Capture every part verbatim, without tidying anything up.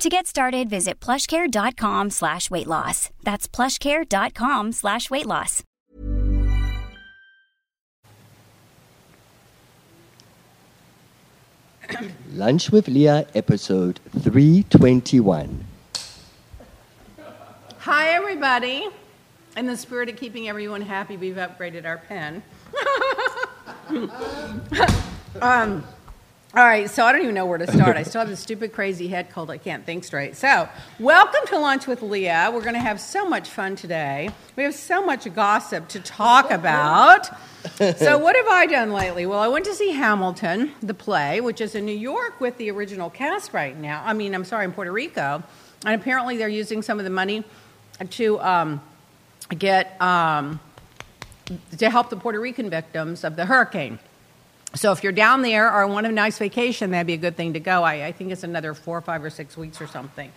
To get started, visit plushcare.com slash weight loss. That's plushcare.com slash weight loss. Lunch with Leah, episode three twenty-one. Hi, everybody. In the spirit of keeping everyone happy, we've upgraded our pen. um... All right, so I don't even know where to start. I still have this stupid, crazy head cold. I can't think straight. So, welcome to Lunch with Leah. We're going to have so much fun today. We have so much gossip to talk about. So, what have I done lately? Well, I went to see Hamilton, the play, which is in New York with the original cast right now. I mean, I'm sorry, in Puerto Rico. And apparently they're using some of the money to um, get um, to help the Puerto Rican victims of the hurricane. So if you're down there or want a nice vacation, that'd be a good thing to go. I, I think it's another four, five, or six weeks or something.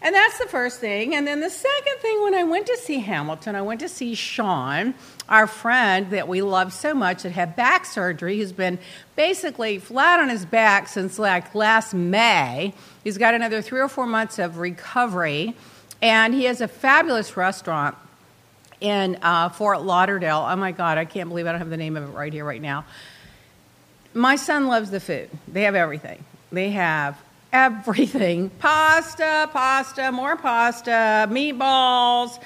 And that's the first thing. And then the second thing, when I went to see Hamilton, I went to see Sean, our friend that we love so much that had back surgery. He's been basically flat on his back since like last May. He's got another three or four months of recovery. And he has a fabulous restaurant in uh, Fort Lauderdale. Oh, my God, I can't believe I don't have the name of it right here right now. My son loves the food. They have everything. They have everything. Pasta, pasta, more pasta, meatballs,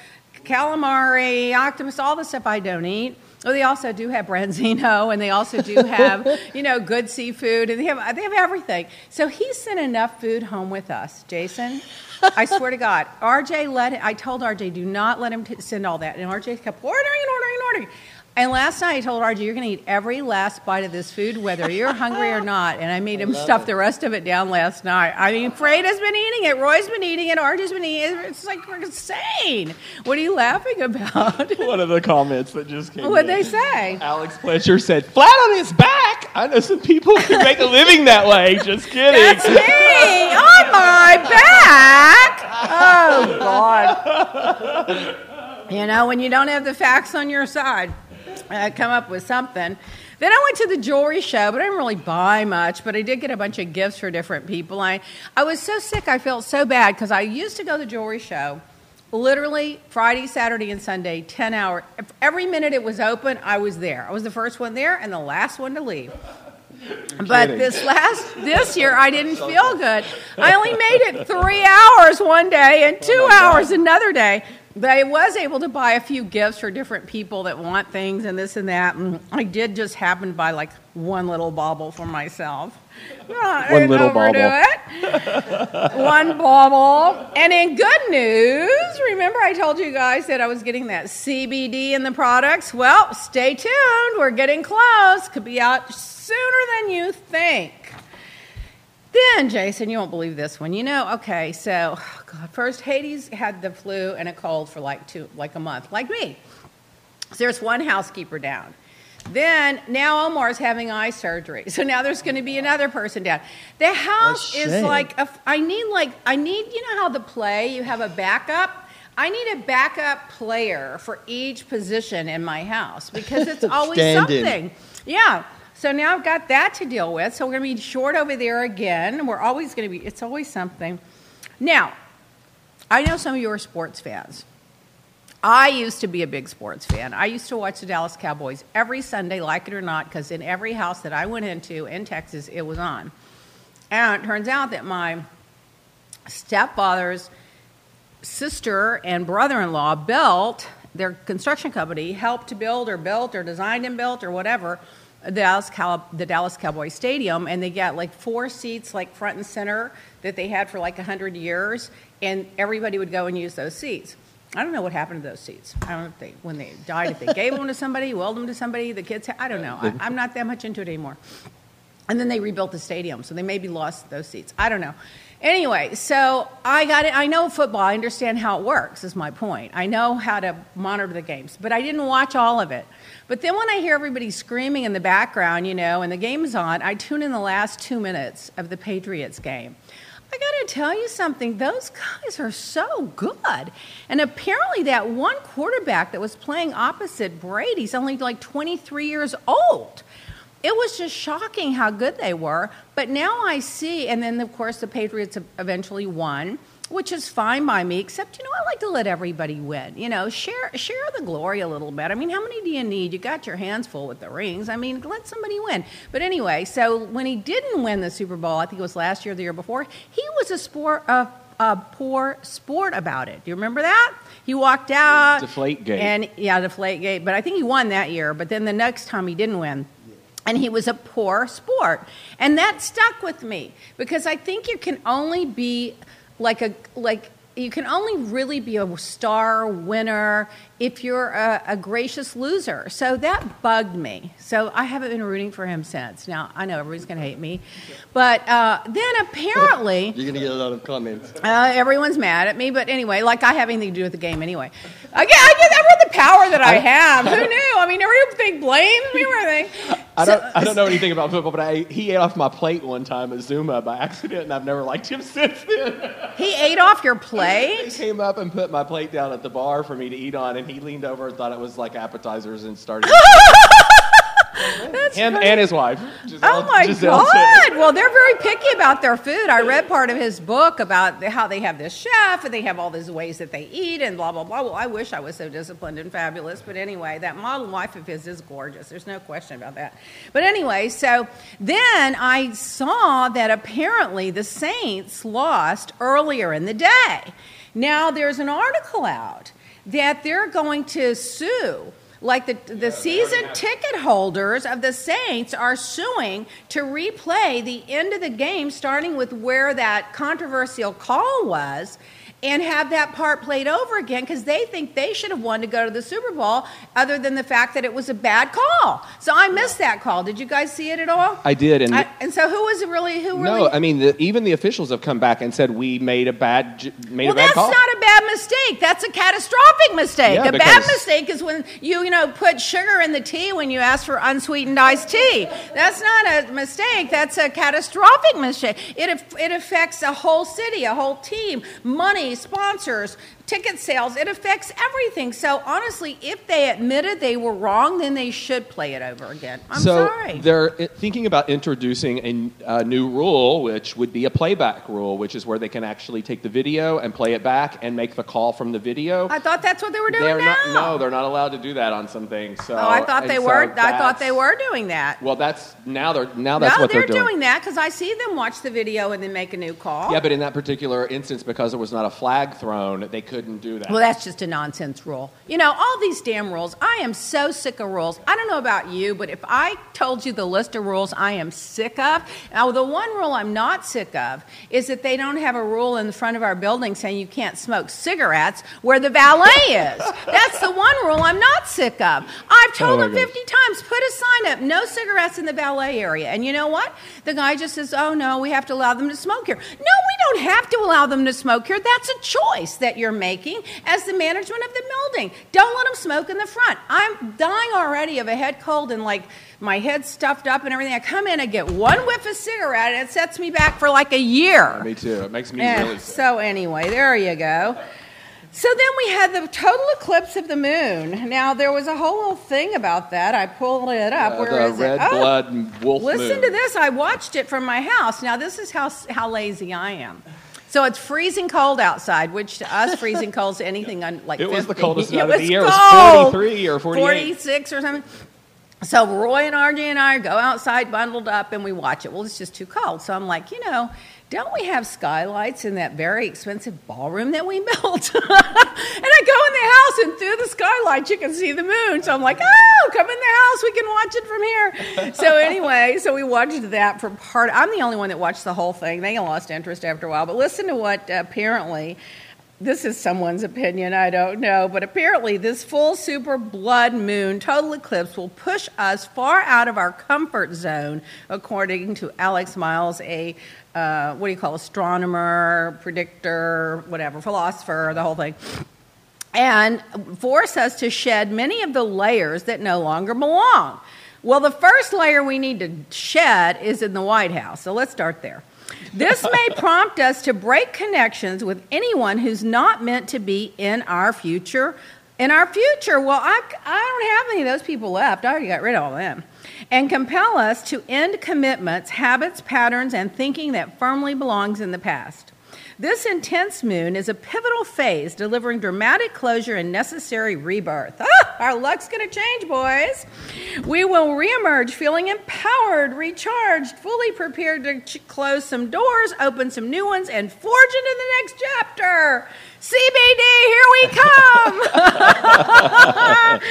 calamari, octopus, all the stuff I don't eat. Oh, they also do have Branzino, and they also do have, you know, good seafood, and they have they have everything. So he sent enough food home with us, Jason. I swear to God, R J let him, I told R J, do not let him t- send all that, and R J kept ordering and ordering and ordering. And last night I told R J, you're going to eat every last bite of this food, whether you're hungry or not. And I made I him stuff it. the rest of it down last night. I mean, Freda's been eating it. Roy's been eating it. R J's been eating it. It's like we're insane. What are you laughing about? One of the comments that just came What'd in. What'd they say? Alex Fletcher said, flat on his back. I know some people who make a living that way. Just kidding. That's me. On my back. Oh, God. You know, when you don't have the facts on your side. Uh, come up with something. Then I went to the jewelry show, but I didn't really buy much, but I did get a bunch of gifts for different people. I, I was so sick, I felt so bad, because I used to go to the jewelry show literally Friday, Saturday, and Sunday, ten hours. Every minute it was open, I was there. I was the first one there and the last one to leave. You're but kidding. this last this year, I didn't feel good. I only made it three hours one day and two oh hours God. another day. But I was able to buy a few gifts for different people that want things and this and that. And I did just happen to buy like one little bauble for myself. Not one little bauble. It. One bauble. And in good news, remember I told you guys that I was getting that C B D in the products? Well, stay tuned. We're getting close. Could be out sooner than you think. Then, Jason, you won't believe this one. You know, okay, so oh God, first Hades had the flu and a cold for like two, like a month, like me. So there's one housekeeper down. Then now Omar's having eye surgery, so now there's going to be another person down. The house is like a, I need like I need you know how the play you have a backup. I need a backup player for each position in my house because it's always something. Yeah. So now I've got that to deal with. So we're going to be short over there again. We're always going to be, it's always something. Now, I know some of you are sports fans. I used to be a big sports fan. I used to watch the Dallas Cowboys every Sunday, like it or not, because in every house that I went into in Texas, it was on. And it turns out that my stepfather's sister and brother-in-law built, their construction company helped to build or built or designed and built or whatever, The Dallas, Cow- the Dallas Cowboys Stadium, and they got like four seats like front and center that they had for like one hundred years, and everybody would go and use those seats. I don't know what happened to those seats. I don't know if they, when they died, if they gave them to somebody, willed them to somebody, the kids, ha- I don't know. I, I'm not that much into it anymore. And then they rebuilt the stadium, so they maybe lost those seats. I don't know. Anyway, so I got it. I know football. I understand how it works, is my point. I know how to monitor the games, but I didn't watch all of it. But then when I hear everybody screaming in the background, you know, and the game's on, I tune in the last two minutes of the Patriots game. I got to tell you something. Those guys are so good. And apparently that one quarterback that was playing opposite Brady's only like twenty-three years old. It was just shocking how good they were. But now I see, and then, of course, the Patriots eventually won, which is fine by me, except, you know, I like to let everybody win. You know, share share the glory a little bit. I mean, how many do you need? You got your hands full with the rings. I mean, let somebody win. But anyway, so when he didn't win the Super Bowl, I think it was last year or the year before, he was a sport a, a poor sport about it. Do you remember that? He walked out. Deflategate. And, yeah, Deflategate. But I think he won that year. But then the next time he didn't win. And he was a poor sport. And that stuck with me because I think you can only be like a, like you can only really be a star winner if you're a, a gracious loser. So that bugged me. So I haven't been rooting for him since. Now, I know everybody's going to hate me. But uh, then apparently... You're going to get a lot of comments. Uh, everyone's mad at me. But anyway, like I have anything to do with the game anyway. I get, I get, I read the power that I have. Who knew? I mean, everything blames me or anything. I don't, I don't know anything about football, but I, he ate off my plate one time at Zuma by accident, and I've never liked him since then. He ate off your plate? He came up and put my plate down at the bar for me to eat on, and he leaned over and thought it was like appetizers and started. That's him funny. And his wife. Giselle, oh my Giselle God! Too. Well, they're very picky about their food. I read part of his book about how they have this chef and they have all these ways that they eat and blah blah blah. Well, I wish I was so disciplined and fabulous, but anyway, that model wife of his is gorgeous. There's no question about that. But anyway, so then I saw that apparently the Saints lost earlier in the day. Now there's an article out that they're going to sue. Like the the yeah, season ticket holders of the Saints are suing to replay the end of the game, starting with where that controversial call was, and have that part played over again because they think they should have won to go to the Super Bowl, other than the fact that it was a bad call. So I missed that call. Did you guys see it at all? I did. And, I, the, and so who was it really? Who no, really? I mean, the, even the officials have come back and said, we made a bad, made well, a bad call. Well, that's not a bad mistake. That's a catastrophic mistake. Yeah, a bad mistake is when you, you know, put sugar in the tea when you ask for unsweetened iced tea. That's not a mistake. That's a catastrophic mistake. It, it affects a whole city, a whole team, money, sponsors, ticket sales. It affects everything. So honestly, if they admitted they were wrong, then they should play it over again. I'm so sorry. So they're thinking about introducing a, a new rule, which would be a playback rule, which is where they can actually take the video and play it back and make the call from the video. I thought that's what they were doing they're now. Not, no, they're not allowed to do that on some things. So, oh, I thought they so were. I thought they were doing that. Well, that's now they're now that's no, what they're, they're doing. doing that because I see them watch the video and then make a new call. Yeah, but in that particular instance, because there was not a flag thrown, they could. Couldn't do that. Well, that's just a nonsense rule. You know, all these damn rules. I am so sick of rules. I don't know about you, but if I told you the list of rules I am sick of, now the one rule I'm not sick of is that they don't have a rule in the front of our building saying you can't smoke cigarettes where the valet is. That's the one rule I'm not sick of. I've told oh them fifty goodness. times, put a sign up, no cigarettes in the valet area. And you know what? The guy just says, oh no, we have to allow them to smoke here. No, we don't have to allow them to smoke here. That's a choice that you're making. Making as the management of the building. Don't let them smoke in the front. I'm dying already of a head cold and like my head stuffed up and everything. I come in and get one whiff of cigarette and it sets me back for like a year. Me too. It makes me and really sick. So anyway, there you go. So then we had the total eclipse of the moon. Now, there was a whole thing about that. I pulled it up. Uh, Where is it? The red blood wolf moon. Listen to this. I watched it from my house. Now, this is how how lazy I am. So it's freezing cold outside, which to us, freezing cold is anything on like fifty. It was the coldest night of the year. It was forty-three or forty-eight. forty-six or something. So Roy and R J and I go outside bundled up and we watch it. Well, it's just too cold. So I'm like, you know, don't we have skylights in that very expensive ballroom that we built? And I go in the house and through the skylight you can see the moon. So I'm like, oh, come in the house. We can watch it from here. So anyway, so we watched that for part. I'm the only one that watched the whole thing. They lost interest after a while. But listen to what apparently this is someone's opinion, I don't know, but apparently this full super blood moon total eclipse will push us far out of our comfort zone, according to Alex Miles, a, uh, what do you call, astronomer, predictor, whatever, philosopher, the whole thing, and force us to shed many of the layers that no longer belong. Well, the first layer we need to shed is in the White House, so let's start there. This may prompt us to break connections with anyone who's not meant to be in our future. In our future, well, I, I don't have any of those people left. I already got rid of all of them. And compel us to end commitments, habits, patterns, and thinking that firmly belongs in the past. This intense moon is a pivotal phase, delivering dramatic closure and necessary rebirth. Ah, our luck's going to change, boys. We will reemerge feeling empowered, recharged, fully prepared to ch- close some doors, open some new ones, and forge into the next chapter. C B D, here we come!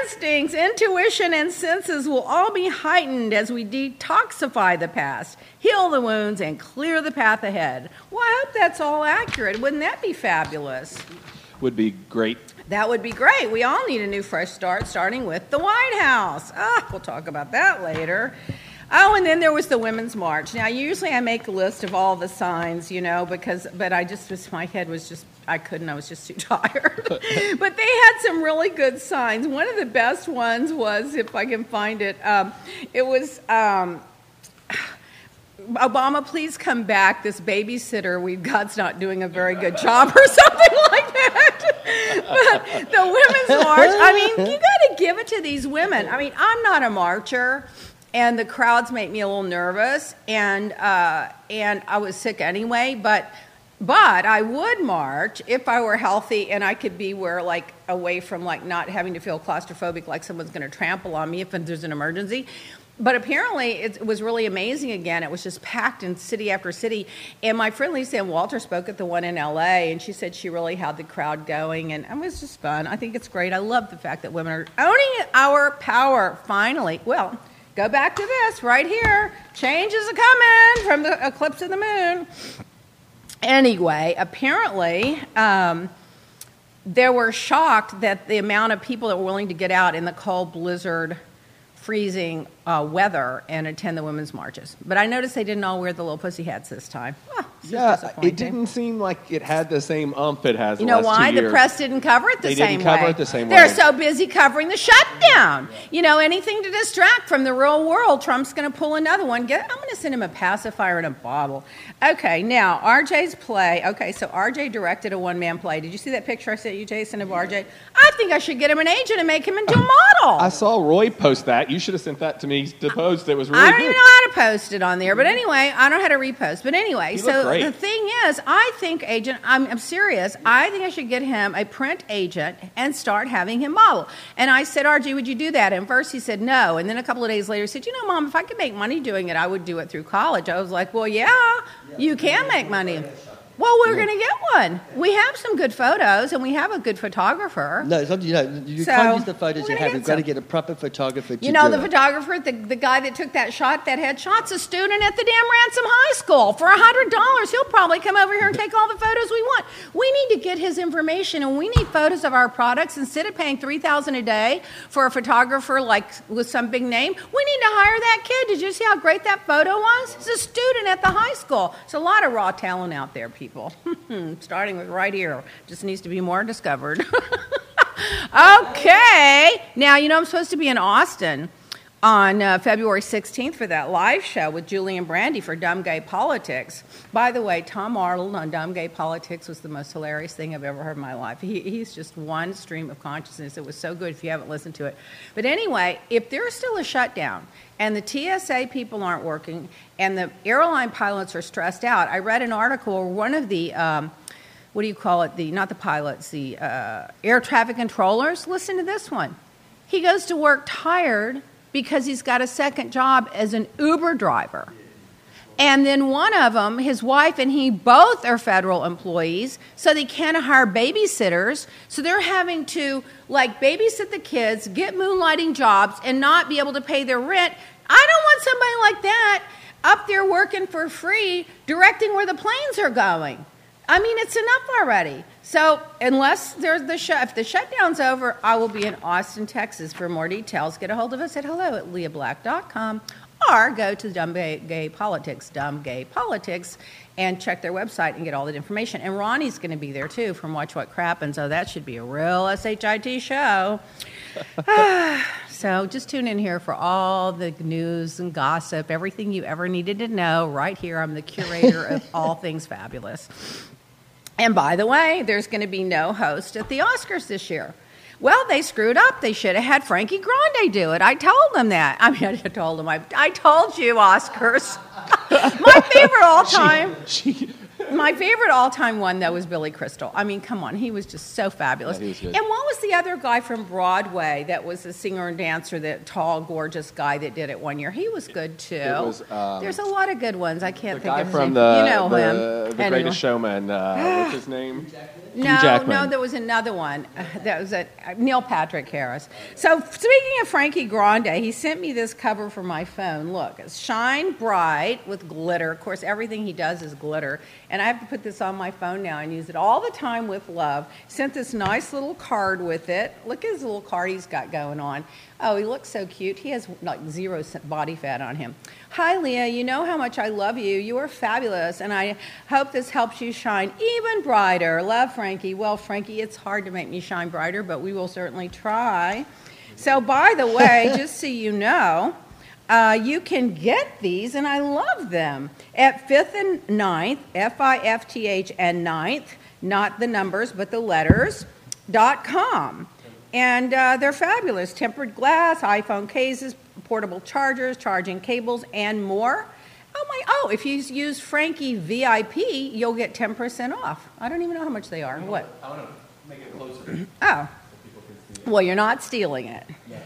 Instincts, intuition, and senses will all be heightened as we detoxify the past, heal the wounds, and clear the path ahead. Well, I hope that's all accurate. Wouldn't that be fabulous? Would be great. That would be great. We all need a new fresh start, starting with the White House. Ah, we'll talk about that later. Oh, and then there was the Women's March. Now, usually I make a list of all the signs, you know, because, but I just was, my head was just, I couldn't, I was just too tired. But they had some really good signs. One of the best ones was, if I can find it, um, it was, um, Obama, please come back. This babysitter we've got's not doing a very good job, or something like that. But the Women's March, I mean, you got to give it to these women. I mean, I'm not a marcher. And the crowds make me a little nervous, and uh, and I was sick anyway. But but I would march if I were healthy and I could be where, like, away from, like, not having to feel claustrophobic, like someone's going to trample on me if there's an emergency. But apparently it was really amazing again. It was just packed in city after city. And my friend Lisa and Walter spoke at the one in L A, and she said she really had the crowd going, and it was just fun. I think it's great. I love the fact that women are owning our power finally. Well, go back to this right here. Change is a-coming from the eclipse of the moon. Anyway, apparently, um, they were shocked that the amount of people that were willing to get out in the cold, blizzard, freezing uh, weather and attend the women's marches. But I noticed they didn't all wear the little pussy hats this time. Oh, this yeah, it didn't seem like it had the same umph it has. You know the last why? Two years. The press didn't cover it the they same way. They didn't cover it the same They're way. They're so busy covering the shutdown. You know, anything to distract from the real world. Trump's going to pull another one. Get, I'm going to send him a pacifier and a bottle. Okay, now R J's play. Okay, so R J directed a one-man play. Did you see that picture I sent you, Jason, of R J? I think I should get him an agent and make him into a model. I saw Roy post that. You should have sent that to me to post. It was really good. I don't good. even know how to post it on there. But anyway, I don't know how to repost. But anyway, you so the thing is, I think agent, I'm, I'm serious, I think I should get him a print agent and start having him model. And I said, R J, would you do that? And first he said no. And then a couple of days later he said, you know, Mom, if I could make money doing it, I would do it through college. I was like, well, yeah, yeah you can make money. Well, we're yeah. going to get one. We have some good photos, and we have a good photographer. No, you, know, you so can't use the photos you have. You've got to get a proper photographer to You know, do the it. photographer, the, the guy that took that shot, that head shot's a student at the damn Ransom High School. For one hundred dollars, he'll probably come over here and take all the photos we want. We need to get his information, and we need photos of our products. Instead of paying three thousand dollars a day for a photographer like with some big name, we need to hire that kid. Did you see how great that photo was? He's a student at the high school. There's a lot of raw talent out there, people. People, starting with right here, just needs to be more discovered. Okay, now you know I'm supposed to be in Austin on uh, February sixteenth for that live show with Julian Brandy for Dumb Gay Politics. By the way, Tom Arnold on Dumb Gay Politics was the most hilarious thing I've ever heard in my life. He, he's just one stream of consciousness. It was so good if you haven't listened to it. But anyway, if there's still a shutdown, and the T S A people aren't working, and the airline pilots are stressed out. I read an article where one of the, um, what do you call it, the not the pilots, the uh, air traffic controllers, listen to this one. He goes to work tired because he's got a second job as an Uber driver. And then one of them, his wife and he both are federal employees, so they can't hire babysitters. So they're having to, like, babysit the kids, get moonlighting jobs, and not be able to pay their rent. I don't want somebody like that up there working for free, directing where the planes are going. I mean, it's enough already. So unless there's the show, if the shutdown's over, I will be in Austin, Texas. For more details, get a hold of us at hello at Leah Black dot com or go to Dumb Gay, Gay Politics, Dumb Gay Politics, and check their website and get all that information. And Ronnie's going to be there, too, from Watch What Crap, and so that should be a real S H I T show. So just tune in here for all the news and gossip, everything you ever needed to know right here. I'm the curator of all things fabulous. And by the way, there's going to be no host at the Oscars this year. Well, they screwed up. They should have had Frankie Grande do it. I told them that. I mean, I told them. I, I told you, Oscars. My favorite all-time she, she. My favorite all-time one, though, was Billy Crystal. I mean, come on. He was just so fabulous. Yeah, he was good. And what was the other guy from Broadway that was the singer and dancer, that tall, gorgeous guy that did it one year? He was good, too. It was, um, there's a lot of good ones. I can't think of his name. The guy from You know the, him. The Greatest anyway. Showman. Uh, what's his name? No, Jackman. no, there was another one. Uh, that was a, uh, Neil Patrick Harris. So speaking of Frankie Grande, he sent me this cover for my phone. Look, it's Shine Bright with glitter. Of course, everything he does is glitter. And I have to put this on my phone now and use it all the time with love. Sent this nice little card with it. Look at his little card he's got going on. Oh, he looks so cute. He has like zero body fat on him. Hi, Leah. You know how much I love you. You are fabulous, and I hope this helps you shine even brighter. Love, Frankie. Well, Frankie, it's hard to make me shine brighter, but we will certainly try. So, by the way, just so you know, uh, you can get these, and I love them, at fifth and ninth, F I F T H and ninth, not the numbers, but the letters, dot com. And uh, they're fabulous. Tempered glass, iPhone cases, portable chargers, charging cables, and more. Oh, my. Oh, if you use Frankie V I P, you'll get ten percent off. I don't even know how much they are. I what? I want to make it closer. Oh. So people can see it. Well, you're not stealing it. Yeah.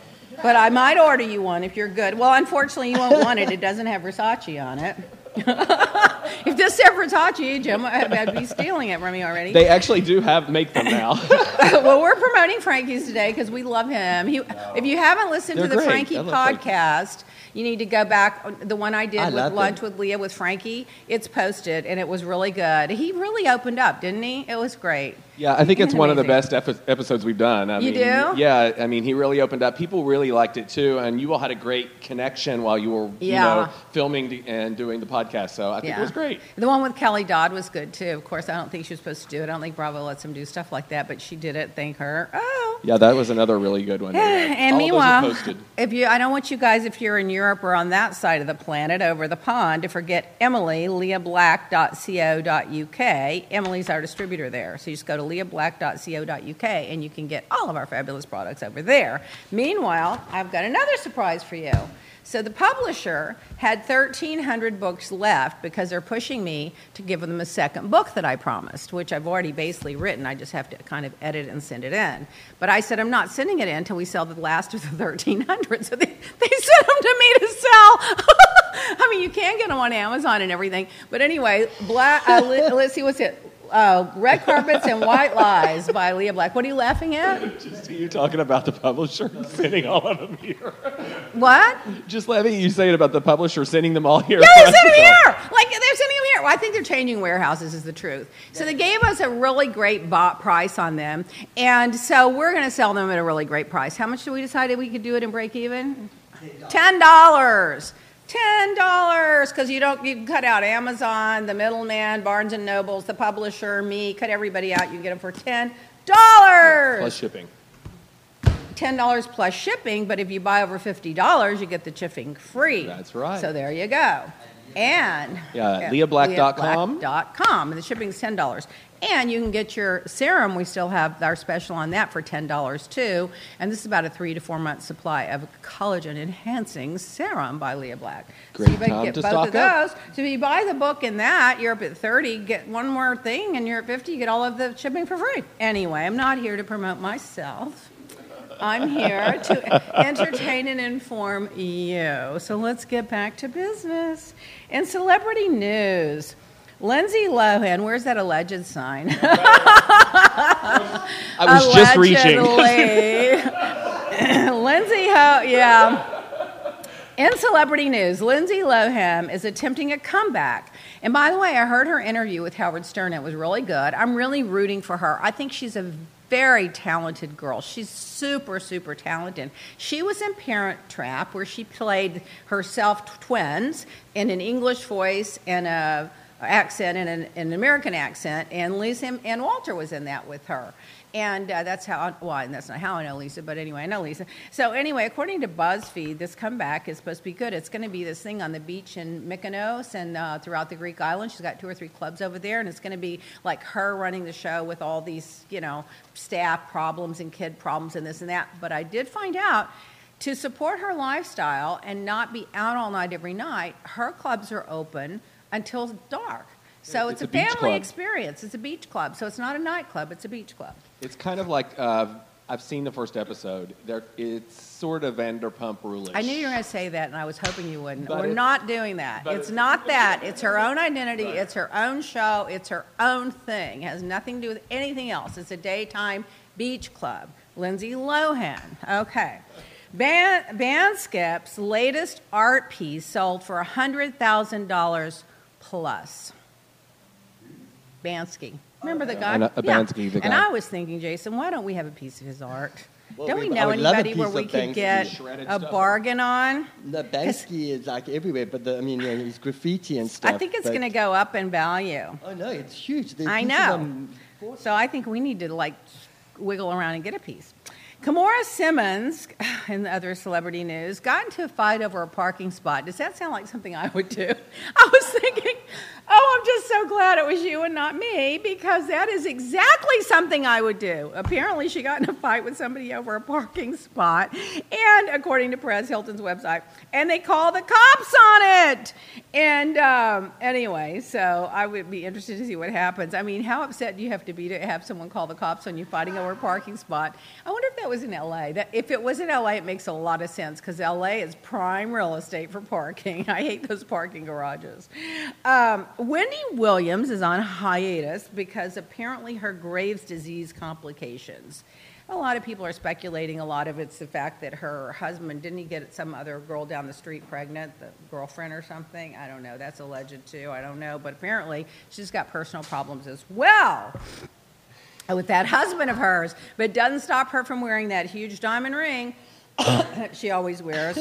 But I might order you one if you're good. Well, unfortunately, you won't want it. It doesn't have Versace on it. If this had Versace, Jim, I'd be stealing it from me already. They actually do have make them now. Well, we're promoting Frankie's today because we love him. He, wow. If you haven't listened They're to the great. Frankie podcast, like... you need to go back. The one I did I with Lunch them. with Leah with Frankie, it's posted, and it was really good. He really opened up, didn't he? It was great. Yeah, I think it's amazing. One of the best episodes we've done. I you mean, do? Yeah, I mean, he really opened up. People really liked it, too, and you all had a great connection while you were yeah. you know, filming and doing the podcast, so I think yeah. it was great. The one with Kelly Dodd was good, too. Of course, I don't think she was supposed to do it. I don't think Bravo lets him do stuff like that, but she did it. Thank her. Oh. Yeah, that was another really good one. And all meanwhile, if you, I don't want you guys, if you're in Europe or on that side of the planet, over the pond, to forget Emily, Leah Black dot co dot U K. Emily's our distributor there, so you just go to Leah Black dot co dot U K, and you can get all of our fabulous products over there. Meanwhile, I've got another surprise for you. So the publisher had thirteen hundred books left because they're pushing me to give them a second book that I promised, which I've already basically written. I just have to kind of edit and send it in. But I said, I'm not sending it in until we sell the last of the thirteen hundred. So they, they sent them to me to sell. I mean, you can get them on Amazon and everything. But anyway, black, uh, let, let's see what's it. Uh, Red Carpets and White Lies by Leah Black. What are you laughing at? Just you talking about the publisher sending all of them here. What? Just laughing at you saying about the publisher sending them all here. No, they're sending them here. Like, they're sending them here. Well, I think they're changing warehouses is the truth. So they gave us a really great bot price on them, and so we're going to sell them at a really great price. How much did we decide we could do it in break even? Ten dollars. Ten dollars, because you don't. You can cut out Amazon, the middleman, Barnes and Nobles, the publisher, me. Cut everybody out. You can get them for ten dollars plus shipping. Ten dollars plus shipping, but if you buy over fifty dollars, you get the shipping free. That's right. So there you go. And yeah, Leah Black dot com. Leah Black dot com. The shipping's ten dollars. And you can get your serum. We still have our special on that for ten dollars, too. And this is about a three- to four-month supply of collagen-enhancing serum by Leah Black. Great so you time get to both stock of those. Up. So if you buy the book and that, you're up at thirty dollars, get one more thing, and you're at fifty dollars, you get all of the shipping for free. Anyway, I'm not here to promote myself. I'm here to entertain and inform you. So let's get back to business. And celebrity news. Lindsay Lohan, where's that alleged sign? I was Allegedly. just reaching. Lindsay, Ho- yeah. In celebrity news, Lindsay Lohan is attempting a comeback. And by the way, I heard her interview with Howard Stern. It was really good. I'm really rooting for her. I think she's a very talented girl. She's super, super talented. She was in Parent Trap, where she played herself twins in an English voice and a accent and an, an American accent, and Lisa and Walter was in that with her. And uh, that's how, I, well, and that's not how I know Lisa, but anyway, I know Lisa. So anyway, according to BuzzFeed, this comeback is supposed to be good. It's going to be this thing on the beach in Mykonos and uh, throughout the Greek island. She's got two or three clubs over there, and it's going to be like her running the show with all these, you know, staff problems and kid problems and this and that. But I did find out, to support her lifestyle and not be out all night every night, her clubs are open until dark. So it's, it's a, a family experience. It's a beach club. So it's not a nightclub. It's a beach club. It's kind of like, uh, I've seen the first episode. There, it's sort of Vanderpump Rulish. I knew you were going to say that, and I was hoping you wouldn't. But we're not doing that. It's, it's not that. It's her own identity. Right. It's her own show. It's her own thing. It has nothing to do with anything else. It's a daytime beach club. Lindsay Lohan. Okay. Ban- Banskip's latest art piece sold for one hundred thousand dollars plus. Banksy. Remember the guy? And, a, a Banksy, yeah. the guy. And I was thinking, Jason, why don't we have a piece of his art? Well, don't we know anybody where we could get a bargain on? The Banksy is like everywhere, but the, I mean, you know, he's graffiti and stuff. I think it's going to go up in value. Oh, no, it's huge. There's I know. So I think we need to, like, wiggle around and get a piece. Kamora Simmons, in other celebrity news, got into a fight over a parking spot. Does that sound like something I would do? I was thinking, oh, I'm just so glad it was you and not me, because that is exactly something I would do. Apparently, she got in a fight with somebody over a parking spot, and according to Perez Hilton's website, and they called the cops on it. And um, anyway, so I would be interested to see what happens. I mean, how upset do you have to be to have someone call the cops on you fighting over a parking spot? I wonder if that was in L A. That, if it was in L A, it makes a lot of sense, because L A is prime real estate for parking. I hate those parking garages. Um, Wendy Williams is on hiatus because apparently her Graves' disease complications. A lot of people are speculating. A lot of it's the fact that her husband, didn't he get some other girl down the street pregnant, the girlfriend or something? I don't know. That's alleged too. I don't know. But apparently she's got personal problems as well with that husband of hers, but doesn't stop her from wearing that huge diamond ring she always wears.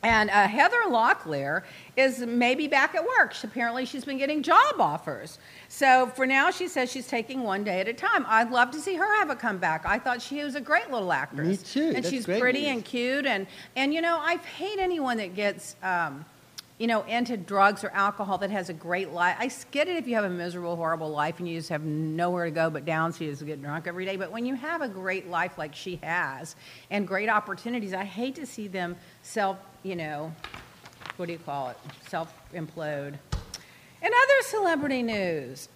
And uh, Heather Locklear is maybe back at work. She, apparently she's been getting job offers. So for now, she says she's taking one day at a time. I'd love to see her have a comeback. I thought she was a great little actress. Me too. And that's she's pretty news. And cute. And, and, you know, I hate anyone that gets... Um, you know, into drugs or alcohol that has a great life. I get it if you have a miserable, horrible life and you just have nowhere to go but down, so you just get drunk every day. But when you have a great life like she has and great opportunities, I hate to see them self, you know, what do you call it? Self-implode. In other celebrity news...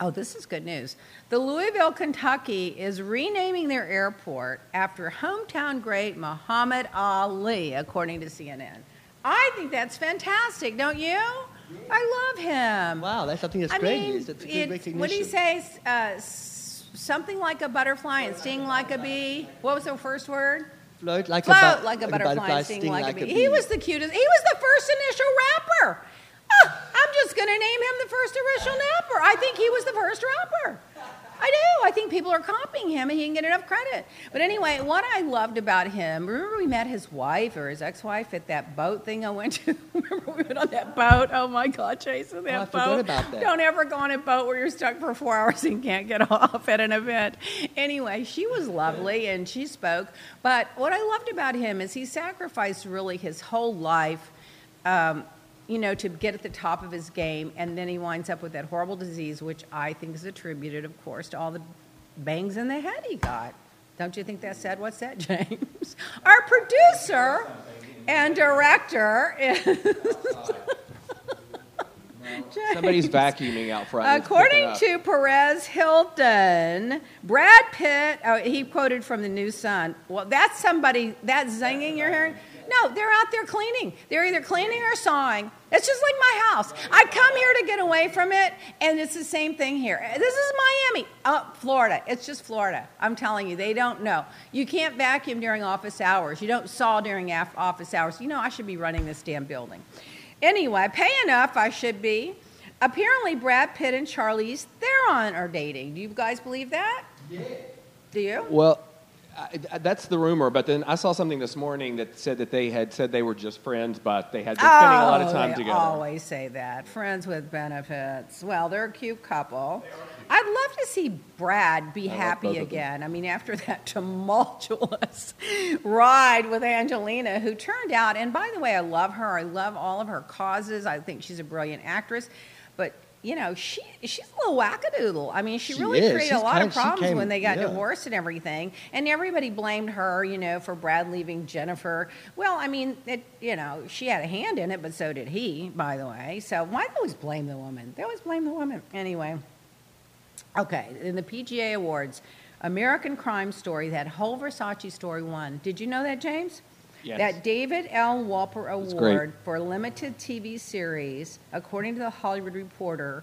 Oh, this is good news. The Louisville, Kentucky is renaming their airport after hometown great Muhammad Ali, according to C N N. I think that's fantastic, don't you? I love him. Wow, that's something that's I great mean, news. That's a good it, recognition. What did he say? Uh, s- something like a butterfly and sting like a bee. What was the first word? Float like, Float a, bu- like a butterfly, butterfly and sting, sting like, like a bee. He was the cutest. He was the first initial rapper. Oh, I'm just going to name him the first initial rapper. I think he was the first rapper. I do. I think people are copying him, and he didn't get enough credit. But anyway, what I loved about him, remember we met his wife or his ex-wife at that boat thing I went to? Remember we went on that boat? Oh, my God, Jason, that oh, I boat. Forgot about that. Don't ever go on a boat where you're stuck for four hours and can't get off at an event. Anyway, she was lovely, and she spoke. But what I loved about him is he sacrificed really his whole life, um, you know, to get at the top of his game, and then he winds up with that horrible disease, which I think is attributed, of course, to all the bangs in the head he got. Don't you think that's sad? What's that, James? Our producer and director is... James. Somebody's vacuuming out front. According to Perez Hilton, Brad Pitt, oh, he quoted from the New Sun. Well, that's somebody, that zinging you're hearing... No, no, they're out there cleaning. They're either cleaning or sawing. It's just like my house. I come here to get away from it, and it's the same thing here. This is Miami. Oh, Florida. It's just Florida. I'm telling you, they don't know. You can't vacuum during office hours. You don't saw during office hours. You know, I should be running this damn building. Anyway, pay enough, I should be. Apparently, Brad Pitt and Charlize Theron are dating. Do you guys believe that? Yeah. Do you? Well, I, that's the rumor, but then I saw something this morning that said that they had said they were just friends, but they had been oh, spending a lot of time together. Oh, always say that. Friends with benefits. Well, they're a cute couple. Cute. I'd love to see Brad be I happy again. I mean, after that tumultuous ride with Angelina, who turned out, and by the way, I love her. I love all of her causes. I think she's a brilliant actress, but you know, she she's a little wackadoodle. I mean, she, she really is. created she's a lot kind of, of problems came, when they got yeah. divorced and everything. And everybody blamed her, you know, for Brad leaving Jennifer. Well, I mean, it, you know, she had a hand in it, but so did he, by the way. So why do they always blame the woman? They always blame the woman. Anyway, okay, in the P G A Awards, American Crime Story, that whole Versace story won. Did you know that, James? Yes. That David L. Walper Award for a limited T V series, according to The Hollywood Reporter,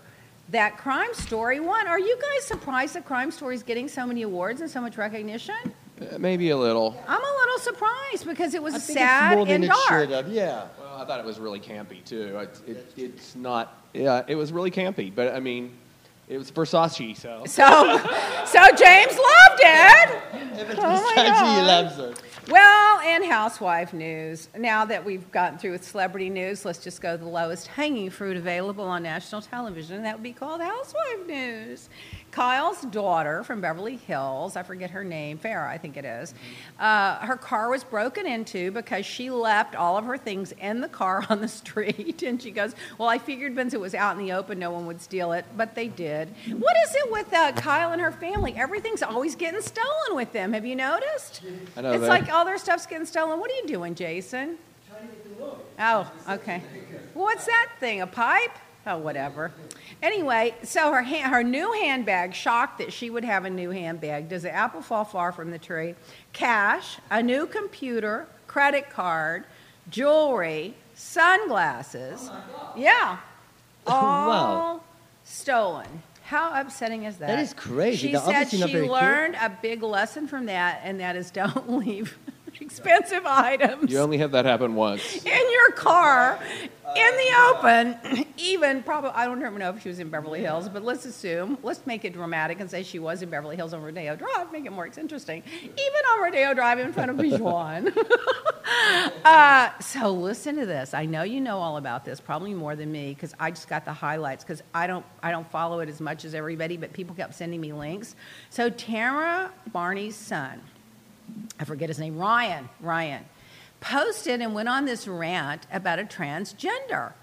that Crime Story won. Are you guys surprised that Crime Story is getting so many awards and so much recognition? Uh, maybe a little. I'm a little surprised because it was I think sad it's more than and it dark. Should have. Yeah. Well, I thought it was really campy too. It, it, it's not. Yeah, it was really campy, but I mean. It was Versace, so. So, so James loved it. If it's oh Versace, he loves it. Well, and housewife news. Now that we've gotten through with celebrity news, let's just go to the lowest hanging fruit available on national television. That would be called housewife news. Kyle's daughter from Beverly Hills, I forget her name, Farrah, I think it is, mm-hmm. uh, her car was broken into because she left all of her things in the car on the street. And she goes, well, I figured since it was out in the open, no one would steal it, but they did. What is it with uh, Kyle and her family? Everything's always getting stolen with them. Have you noticed? I know it's that. Like all their stuff's getting stolen. What are you doing, Jason? Trying to get the look. Oh, okay. What's that thing, a pipe? Oh, whatever. Anyway, so her ha- her new handbag, shocked that she would have a new handbag. Does the apple fall far from the tree? Cash, a new computer, credit card, jewelry, sunglasses. Oh yeah. All wow. stolen. How upsetting is that? That is crazy. She They're said she learned cute. a big lesson from that, and that is don't leave expensive items. You only have that happen once. In your car, uh, in the open, even probably, I don't even know if she was in Beverly Hills, but let's assume, let's make it dramatic and say she was in Beverly Hills on Rodeo Drive, make it more interesting. Even on Rodeo Drive in front of Bijuan. uh, so listen to this. I know you know all about this, probably more than me, because I just got the highlights, because I don't, I don't follow it as much as everybody, but people kept sending me links. So Tara Barney's son, I forget his name, Ryan, Ryan, posted and went on this rant about a transgender,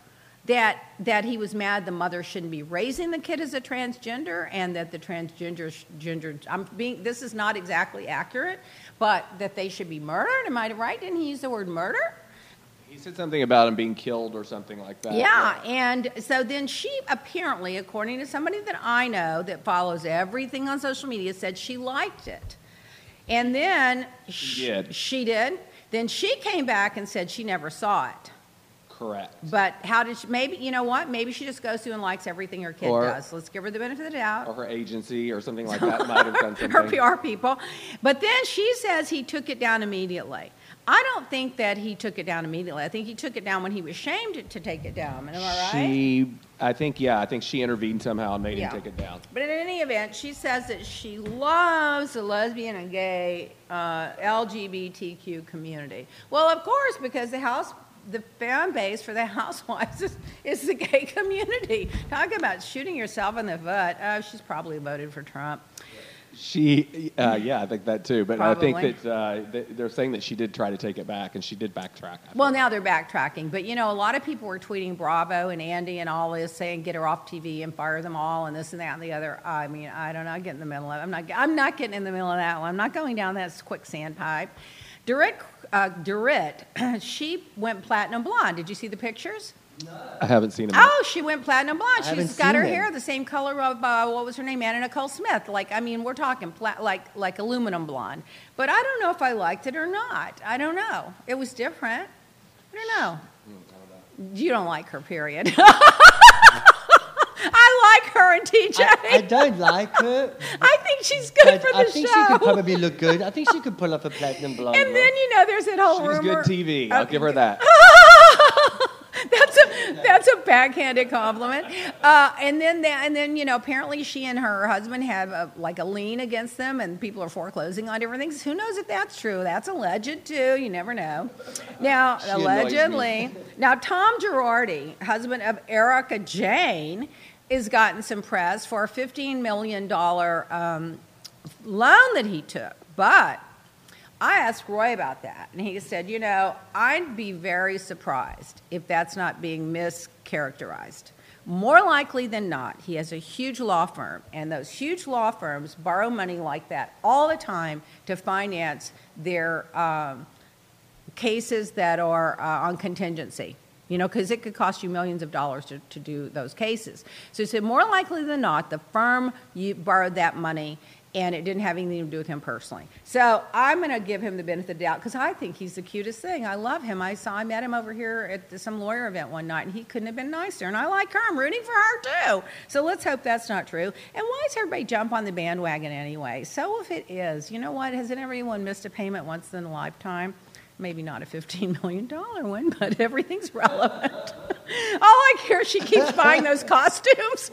that that he was mad the mother shouldn't be raising the kid as a transgender, and that the transgender, gender, I'm being, this is not exactly accurate, but that they should be murdered. Am I right? Didn't he use the word murder? He said something about him being killed or something like that. Yeah, yeah, and so then she apparently, according to somebody that I know that follows everything on social media, said she liked it. And then she, she, did. she did. Then she came back and said she never saw it. Correct. But how did she, maybe, you know what? Maybe she just goes through and likes everything her kid or, does. Let's give her the benefit of the doubt. Or her agency or something like that might have done something. Her P R people. But then she says he took it down immediately. I don't think that he took it down immediately. I think he took it down when he was shamed to take it down. Am I right? She, I think, yeah, I think she intervened somehow and made yeah. him take it down. But in any event, she says that she loves the lesbian and gay uh, L G B T Q community. Well, of course, because the house, the fan base for the housewives is, is the gay community. Talk about shooting yourself in the foot. Oh, she's probably voted for Trump. She, uh, yeah, I think that too. But Probably. I think that uh, they're saying that she did try to take it back, and she did backtrack. Well, now they're backtracking. But, you know, a lot of people were tweeting Bravo and Andy and all this, saying get her off T V and fire them all and this and that and the other. I mean, I don't know. I get in the middle of it. I'm not, I'm not getting in the middle of that one. I'm not going down that quicksand pipe. Dorit, uh, Dorit she went platinum blonde. Did you see the pictures? No. I haven't seen him. Oh, she went platinum blonde. I She's got her him. hair the same color of, uh, what was her name, Anna Nicole Smith. Like, I mean, we're talking pla- like like aluminum blonde. But I don't know if I liked it or not. I don't know. It was different. I don't know. You don't, count it out. You don't like her, period. I like her and T J. I, I don't like her. I think she's good for the show. I think she could probably look good. I think she could pull up a platinum blonde. And then, you know, there's that whole rumor. She's good T V. Okay. I'll give her that. That's a that's a backhanded compliment. Uh, and then that, and then you know, apparently she and her husband have a, like a lien against them, and people are foreclosing on different things. Who knows if that's true? That's alleged too. You never know. Now, she allegedly, now Tom Girardi, husband of Erica Jane, has gotten some press for a fifteen million dollars um, loan that he took, but I asked Roy about that, and he said, you know, I'd be very surprised if that's not being mischaracterized. More likely than not, he has a huge law firm, and those huge law firms borrow money like that all the time to finance their um, cases that are uh, on contingency, you know, because it could cost you millions of dollars to, to do those cases. So he said, more likely than not, the firm you borrowed that money, and it didn't have anything to do with him personally. So I'm going to give him the benefit of the doubt because I think he's the cutest thing. I love him. I saw I met him over here at the, some lawyer event one night, and he couldn't have been nicer. And I like her. I'm rooting for her, too. So let's hope that's not true. And why does everybody jump on the bandwagon anyway? So if it is, you know what? Hasn't everyone missed a payment once in a lifetime? Maybe not a fifteen million dollars one, but everything's relevant. All I care is she keeps buying those costumes.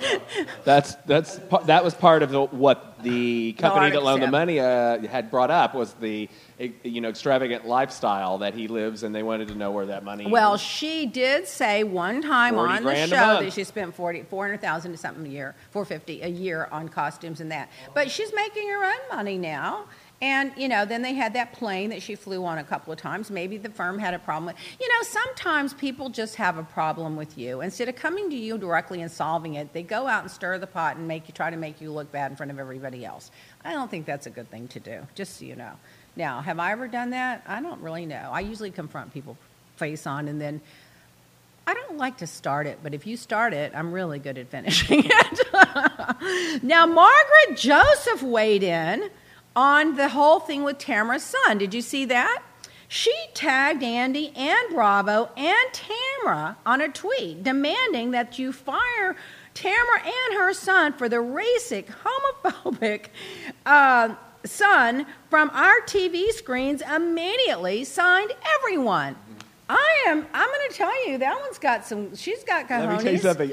That's that's that was part of the, what the company that loaned the money uh, had brought up was the you know extravagant lifestyle that he lives, and they wanted to know where that money. Well, was. She did say one time on the show that she spent forty four hundred thousand to something a year, four fifty a year on costumes and that. But she's making her own money now. And, you know, then they had that plane that she flew on a couple of times. Maybe the firm had a problem with. You know, sometimes people just have a problem with you. Instead of coming to you directly and solving it, they go out and stir the pot and make you try to make you look bad in front of everybody else. I don't think that's a good thing to do, just so you know. Now, have I ever done that? I don't really know. I usually confront people face on, and then I don't like to start it, but if you start it, I'm really good at finishing it. Now, Margaret Joseph weighed in on the whole thing with Tamara's son. Did you see that? She tagged Andy and Bravo and Tamara on a tweet demanding that you fire Tamara and her son for the racist, homophobic uh, son from our T V screens immediately, signed everyone. I am, I'm going to tell you, that one's got some, she's got cojones. Let me tell you something.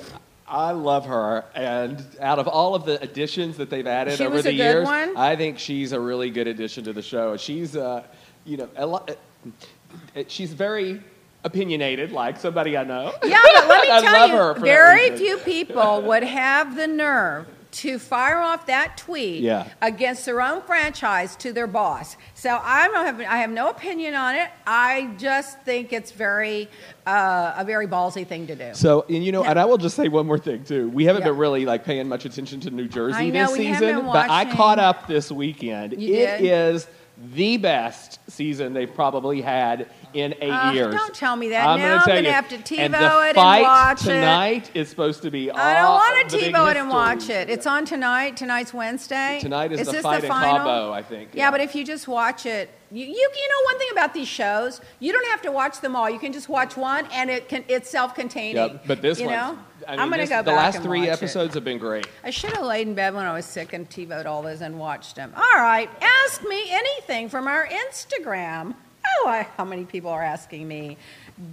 I love her, and out of all of the additions that they've added over the years, I think she's a really good addition to the show. She's, uh, you know, a lot, uh, she's very opinionated, like somebody I know. Yeah, but let me tell I love you, her for very few people would have the nerve to fire off that tweet yeah. against their own franchise to their boss. So I don't have, I have no opinion on it. I just think it's very uh, a very ballsy thing to do. So, and you know, and I will just say one more thing, too. We haven't yeah. been really, like, paying much attention to New Jersey I know, this season, but I caught up this weekend. You it did? is the best season they've probably had in eight uh, years. Don't tell me that. I'm now I'm going to have to TiVo and the it and watch it. Tonight is supposed to be all I don't want to TiVo it and watch it. It's on tonight. Tonight's Wednesday. Tonight is, is the fight the at Cabo, I think. Yeah, yeah, but if you just watch it, you, you you know one thing about these shows, you don't have to watch them all. You can just watch one, and it can it's self-containing. Yep, but this one, I mean, I'm going to go the back The last and three watch episodes it. Have been great. I should have laid in bed when I was sick and TiVo'd all those and watched them. All right, ask me anything from our Instagram. Oh, I, how many people are asking me?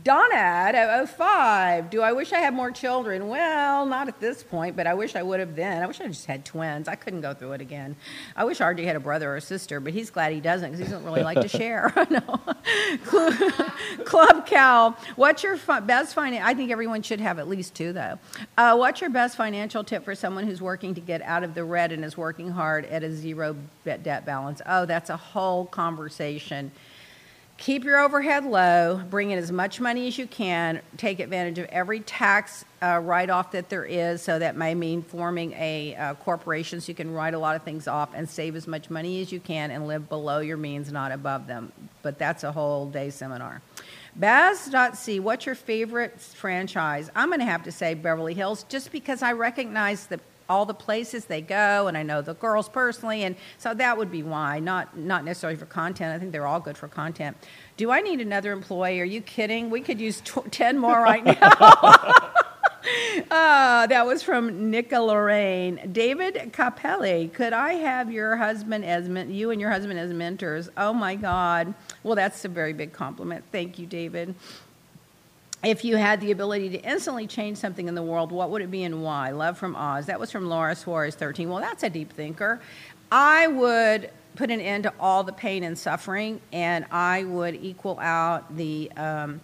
Donna oh five, do I wish I had more children? Well, not at this point, but I wish I would have then. I wish I just had twins. I couldn't go through it again. I wish R J had a brother or a sister, but he's glad he doesn't because he doesn't really like to share. No. Club Cal, what's your fi- best financial... I think everyone should have at least two, though. Uh, what's your best financial tip for someone who's working to get out of the red and is working hard at a zero debt balance? Oh, that's a whole conversation. Keep your overhead low, bring in as much money as you can, take advantage of every tax uh, write-off that there is, so that may mean forming a uh, corporation so you can write a lot of things off and save as much money as you can and live below your means, not above them. But that's a whole day seminar. Baz.C, what's your favorite franchise? I'm going to have to say Beverly Hills, just because I recognize the all the places they go, and I know the girls personally, and so that would be why, not not necessarily for content. I think they're all good for content. Do I need another employee? Are you kidding? We could use t- ten more right now. Uh, that was from Nika Lorraine. David Capelli, could I have your husband as men- you and your husband as mentors? Oh my God. Well, that's a very big compliment. Thank you, David. If you had the ability to instantly change something in the world, what would it be and why? Love from Oz. That was from Laura Suarez, thirteen. Well, that's a deep thinker. I would put an end to all the pain and suffering, and I would equal out the um,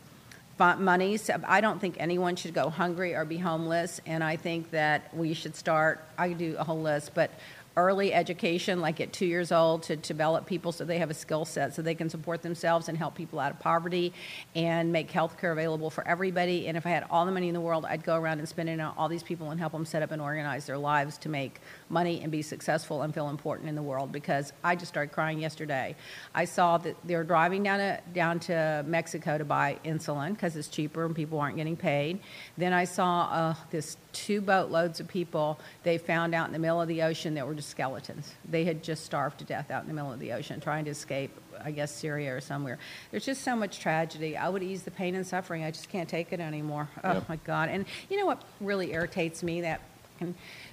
money. So I don't think anyone should go hungry or be homeless, and I think that we should start, I do a whole list, but early education, like at two years old, to, to develop people so they have a skill set so they can support themselves and help people out of poverty and make health care available for everybody. And if I had all the money in the world, I'd go around and spend it on all these people and help them set up and organize their lives to make money and be successful and feel important in the world, because I just started crying yesterday. I saw that they were driving down to, down to Mexico to buy insulin because it's cheaper and people aren't getting paid. Then I saw uh, this two boatloads of people they found out in the middle of the ocean that were just skeletons. They had just starved to death out in the middle of the ocean trying to escape, I guess, Syria or somewhere. There's just so much tragedy. I would ease the pain and suffering. I just can't take it anymore. Oh, yep. My God. And you know what really irritates me? That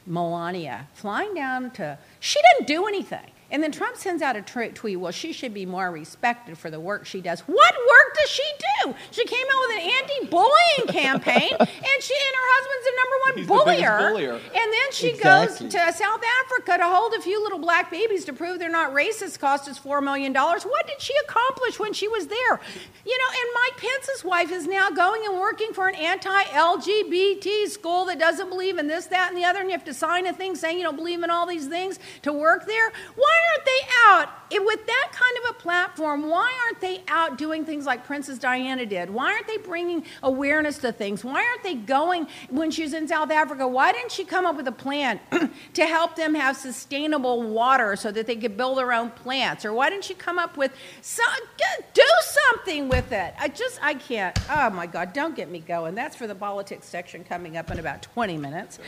Melania flying down to, she didn't do anything. And then Trump sends out a t- tweet, well, she should be more respected for the work she does. What work does she do? She came out with an anti-bullying campaign, and she and her husband's the number one bullier. bullier. And then she exactly. goes to South Africa to hold a few little black babies to prove they're not racist, cost us four million dollars. What did she accomplish when she was there? You know, and Mike Pence's wife is now going and working for an anti-L G B T school that doesn't believe in this, that, and the other, and you have to sign a thing saying you don't believe in all these things to work there. Why Why aren't they out? If with that kind of a platform, why aren't they out doing things like Princess Diana did? Why aren't they bringing awareness to things? Why aren't they going when she was in South Africa? Why didn't she come up with a plan to help them have sustainable water so that they could build their own plants? Or why didn't she come up with, so, do something with it? I just, I can't. Oh, my God, don't get me going. That's for the politics section coming up in about twenty minutes.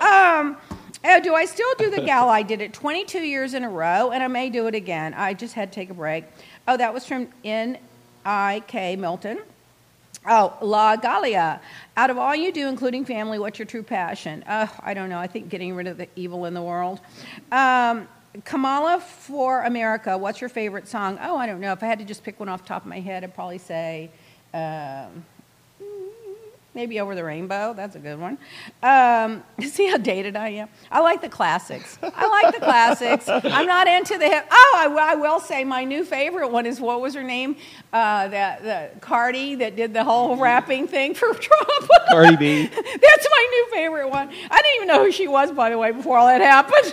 Um... Oh, do I still do the gala? I did it twenty-two years in a row, and I may do it again. I just had to take a break. Oh, that was from N I K Milton. Oh, La Galia. Out of all you do, including family, what's your true passion? Oh, I don't know. I think getting rid of the evil in the world. Um, Kamala for America, what's your favorite song? Oh, I don't know. If I had to just pick one off the top of my head, I'd probably say... Um, Maybe Over the Rainbow. That's a good one. Um, see how dated I am? I like the classics. I like the classics. I'm not into the hip. Oh, I, w- I will say my new favorite one is, what was her name? Uh, that the Cardi that did the whole rapping thing for Trump. Cardi B. That's my new favorite one. I didn't even know who she was, by the way, before all that happened.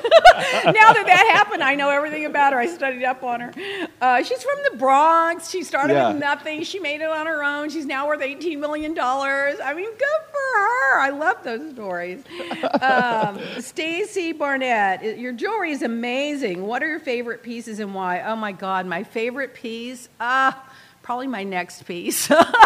Now that that happened, I know everything about her. I studied up on her. Uh, she's from the Bronx. She started yeah. with nothing. She made it on her own. She's now worth eighteen million dollars. I I mean, good for her. I love those stories. Um, Stacey Barnett, your jewelry is amazing. What are your favorite pieces and why? Oh, my God, my favorite piece? Uh, probably my next piece. That's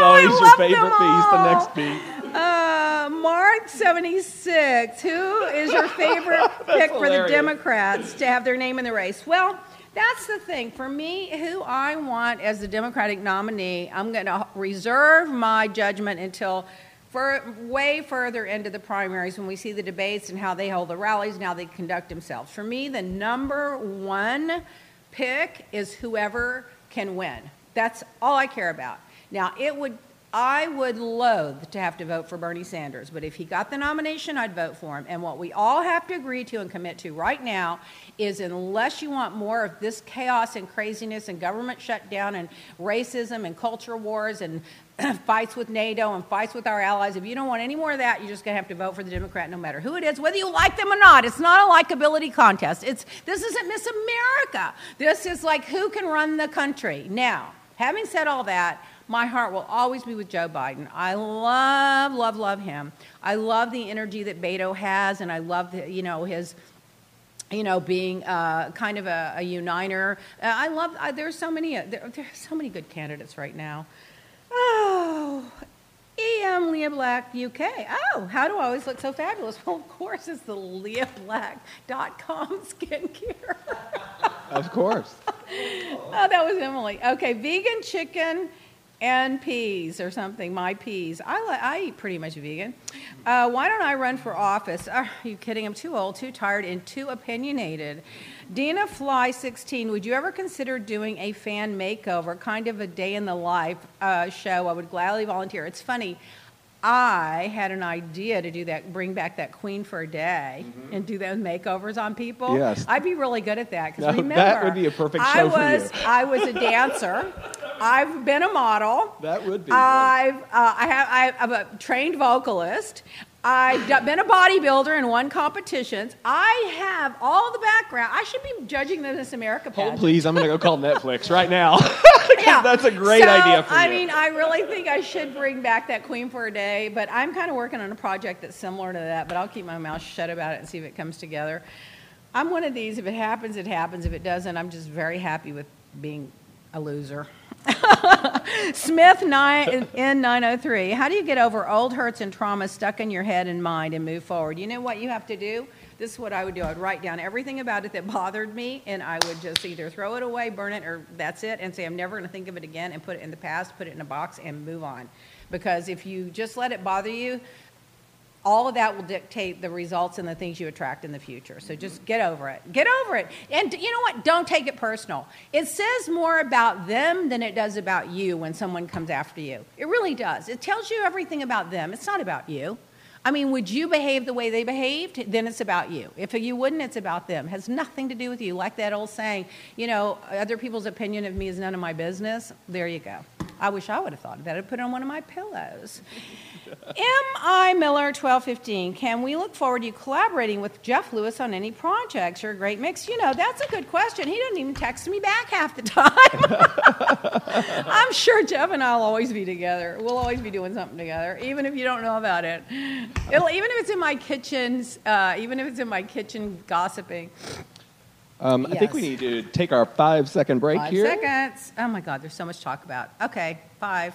always your favorite piece, the next piece. Uh, Mark seventy-six, who is your favorite pick hilarious. for the Democrats to have their name in the race? Well, that's the thing. For me, who I want as the Democratic nominee, I'm going to reserve my judgment until for way further into the primaries when we see the debates and how they hold the rallies and how they conduct themselves. For me, the number one pick is whoever can win. That's all I care about. Now, it would I would loathe to have to vote for Bernie Sanders, but if he got the nomination, I'd vote for him. And what we all have to agree to and commit to right now is, unless you want more of this chaos and craziness and government shutdown and racism and culture wars and fights with NATO and fights with our allies, if you don't want any more of that, you're just going to have to vote for the Democrat no matter who it is, whether you like them or not. It's not a likability contest. It's this isn't Miss America. This is like, who can run the country? Now, having said all that, my heart will always be with Joe Biden. I love, love, love him. I love the energy that Beto has, and I love, the, you know, his, you know, being uh, kind of a, a uniter. Uh, I love. Uh, there's so many. Uh, there, there are so many good candidates right now. Oh, E. I'm Leah Black U K. Oh, how do I always look so fabulous? Well, of course, it's the Leah Black dot com skincare. Of course. Oh, that was Emily. Okay, vegan chicken and peas or something. My peas. I li- I eat pretty much vegan. Uh, why don't I run for office? Are you kidding? I'm too old, too tired, and too opinionated. Dina Fly sixteen, would you ever consider doing a fan makeover, kind of a day in the life uh, show? I would gladly volunteer. It's funny, I had an idea to do that, bring back that Queen for a Day mm-hmm. and do those makeovers on people. Yes. I'd be really good at that because no, remember, that would be a perfect show I was, for you. I was a dancer. I've been a model. That would be. I've uh, I have I'm a trained vocalist. I've been a bodybuilder and won competitions. I have all the background. I should be judging the Miss America pageant. Oh, please, I'm going to go call Netflix right now. Yeah. That's a great so, idea for you. I mean, I really think I should bring back that Queen for a Day, but I'm kind of working on a project that's similar to that, but I'll keep my mouth shut about it and see if it comes together. I'm one of these. If it happens, it happens. If it doesn't, I'm just very happy with being a loser. Smith N nine oh three, how do you get over old hurts and trauma stuck in your head and mind and move forward? You know what you have to do? This is what I would do. I'd write down everything about it that bothered me, and I would just either throw it away, burn it, or that's it, and say I'm never going to think of it again, and put it in the past, put it in a box, and move on. Because if you just let it bother you, all of that will dictate the results and the things you attract in the future. So just get over it. Get over it. And you know what? Don't take it personal. It says more about them than it does about you when someone comes after you. It really does. It tells you everything about them. It's not about you. I mean, would you behave the way they behaved? Then it's about you. If you wouldn't, it's about them. It has nothing to do with you. Like that old saying, you know, other people's opinion of me is none of my business. There you go. I wish I would have thought of that. I'd put it on one of my pillows. M I. Miller, twelve fifteen, can we look forward to you collaborating with Jeff Lewis on any projects? You're a great mix. You know, that's a good question. He doesn't even text me back half the time. I'm sure Jeff and I will always be together. We'll always be doing something together, even if you don't know about it. It'll, even if it's in my kitchens, uh, even if it's in my kitchen gossiping. Um, yes. I think we need to take our five-second break five here. Five seconds. Oh, my God, there's so much to talk about. Okay, five.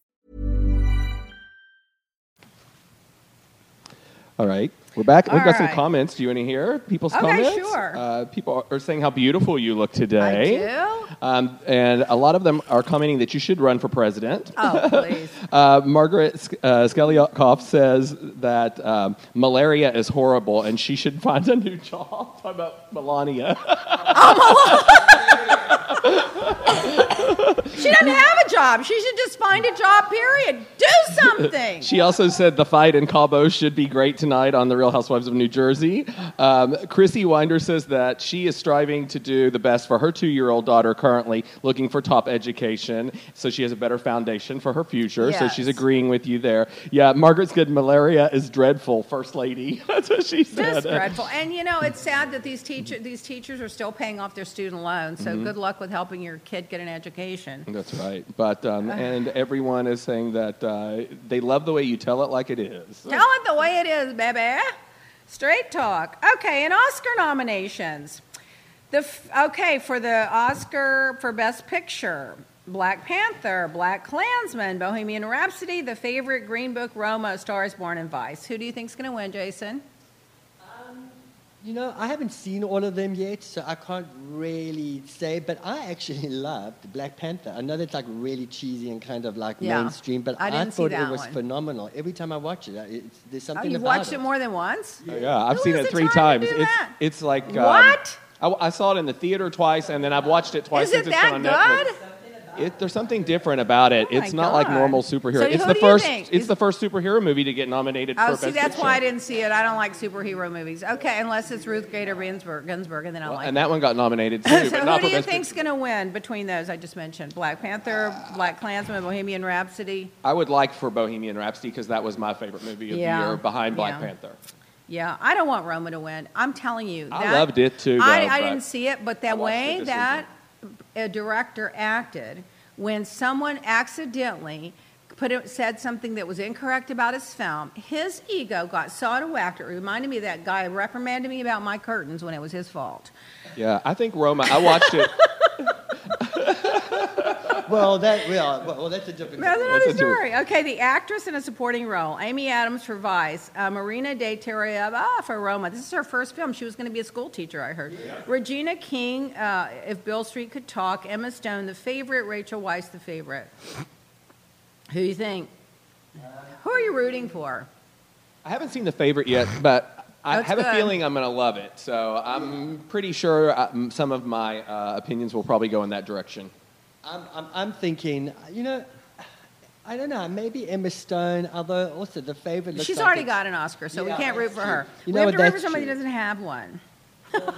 All right, we're back. All We've got right. some comments. Do you want to hear people's okay, comments? Okay, sure. Uh, people are saying how beautiful you look today. I do. Um, and a lot of them are commenting that you should run for president. Oh, please. uh, Margaret uh, Skelikoff says that um, malaria is horrible and she should find a new job. Talk about Melania. She doesn't have a job. She should just find a job, period. Do something. She also said the fight in Cabo should be great tonight on The Real Housewives of New Jersey. Um, Chrissy Winder says that she is striving to do the best for her two-year-old daughter currently, looking for top education, so she has a better foundation for her future. Yes. So she's agreeing with you there. Yeah, Margaret's good. Malaria is dreadful, First Lady. That's what she said. Just dreadful. And, you know, it's sad that these, teacher, these teachers are still paying off their student loans, so mm-hmm. good luck with helping your kid get an education. That's right. But um, and everyone is saying that uh, they love the way you tell it like it is. Tell it the way it is, baby. Straight talk. Okay, and Oscar nominations. The f- Okay, for the Oscar for Best Picture, Black Panther, Black Klansman, Bohemian Rhapsody, The Favorite, Green Book, Roma, A Star is Born, and Vice. Who do you think's going to win, Jason? Um, You know, I haven't seen all of them yet, so I can't really say. But I actually loved Black Panther. I know that's like really cheesy and kind of like yeah. mainstream, but I, I thought it was one. phenomenal. Every time I watch it, it's, there's something oh, you've about it. You watched it more than once? Yeah, yeah I've Who seen it three times. It's, it's like um, what? I, I saw it in the theater twice, and then I've watched it twice. Is since it that it's been on good? Netflix. It, there's something different about it. Oh it's not God. like normal superhero. So it's the first. Think? It's Is, the first superhero movie to get nominated. Oh, for see, Best that's Picture. Why I didn't see it. I don't like superhero movies. Okay, unless it's Ruth Bader Ginsburg, Ginsburg, and then I well, like. And it. That one got nominated too. So but who not do for you Best think's going to win between those I just mentioned? Black Panther, uh, Black Klansman, Bohemian Rhapsody. I would like for Bohemian Rhapsody because that was my favorite movie of yeah. the year, behind Black yeah. Panther. Yeah, I don't want Roma to win. I'm telling you. That, I loved it too. Though, I, I didn't see it, but that way that. Season. A director acted when someone accidentally put it, said something that was incorrect about his film. His ego got so out of whack. It reminded me of that guy reprimanded me about my curtains when it was his fault. Yeah, I think Roma. I watched it. Well, that well, well, that's a different. That's another story. Okay, the actress in a supporting role: Amy Adams for Vice, uh, Marina de Tariaba for Roma. This is her first film. She was going to be a school teacher, I heard. Yeah. Regina King, uh, If Beale Street Could Talk, Emma Stone, The Favorite, Rachel Weisz, The Favorite. Who do you think? Uh, Who are you rooting for? I haven't seen The Favorite yet, but. I That's have good. a feeling I'm going to love it, so I'm pretty sure I, some of my uh, opinions will probably go in that direction. I'm, I'm, I'm thinking, you know, I don't know, maybe Emma Stone, although also The Favorite looks She's like already got an Oscar, so yeah, we can't root for her. You know, we have to root for somebody true. who doesn't have one. Well,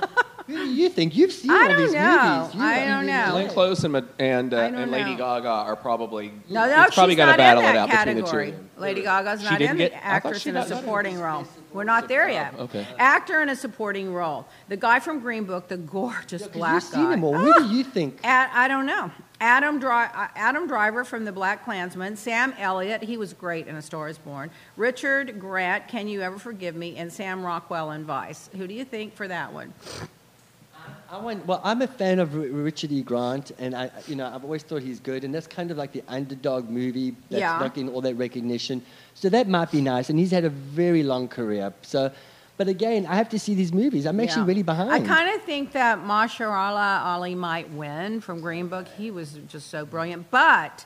who do you think? You've seen I all these know. movies. You I don't know. Glenn Close and, and, uh, and Lady know. Gaga are probably, no, no, it's probably going to battle it out category. between the two. Lady Gaga's she not in get, the actress in a supporting role. We're not there yet. Oh, okay. Actor in a supporting role. The guy from Green Book, the gorgeous yeah, black guy. You've seen him all. Who oh. do you think? Ad, I don't know. Adam, Dri- Adam Driver from The Black Klansman. Sam Elliott. He was great in A Star Is Born. Richard Grant, Can You Ever Forgive Me? And Sam Rockwell in Vice. Who do you think for that one? I went, well, I'm a fan of Richard E. Grant, and I, you know, I've always thought he's good, and that's kind of like the underdog movie that's yeah. not getting all that recognition. So that might be nice, and he's had a very long career. So, but again, I have to see these movies. I'm actually yeah. really behind. I kind of think that Mahershala Ali might win from Green Book. He was just so brilliant, but.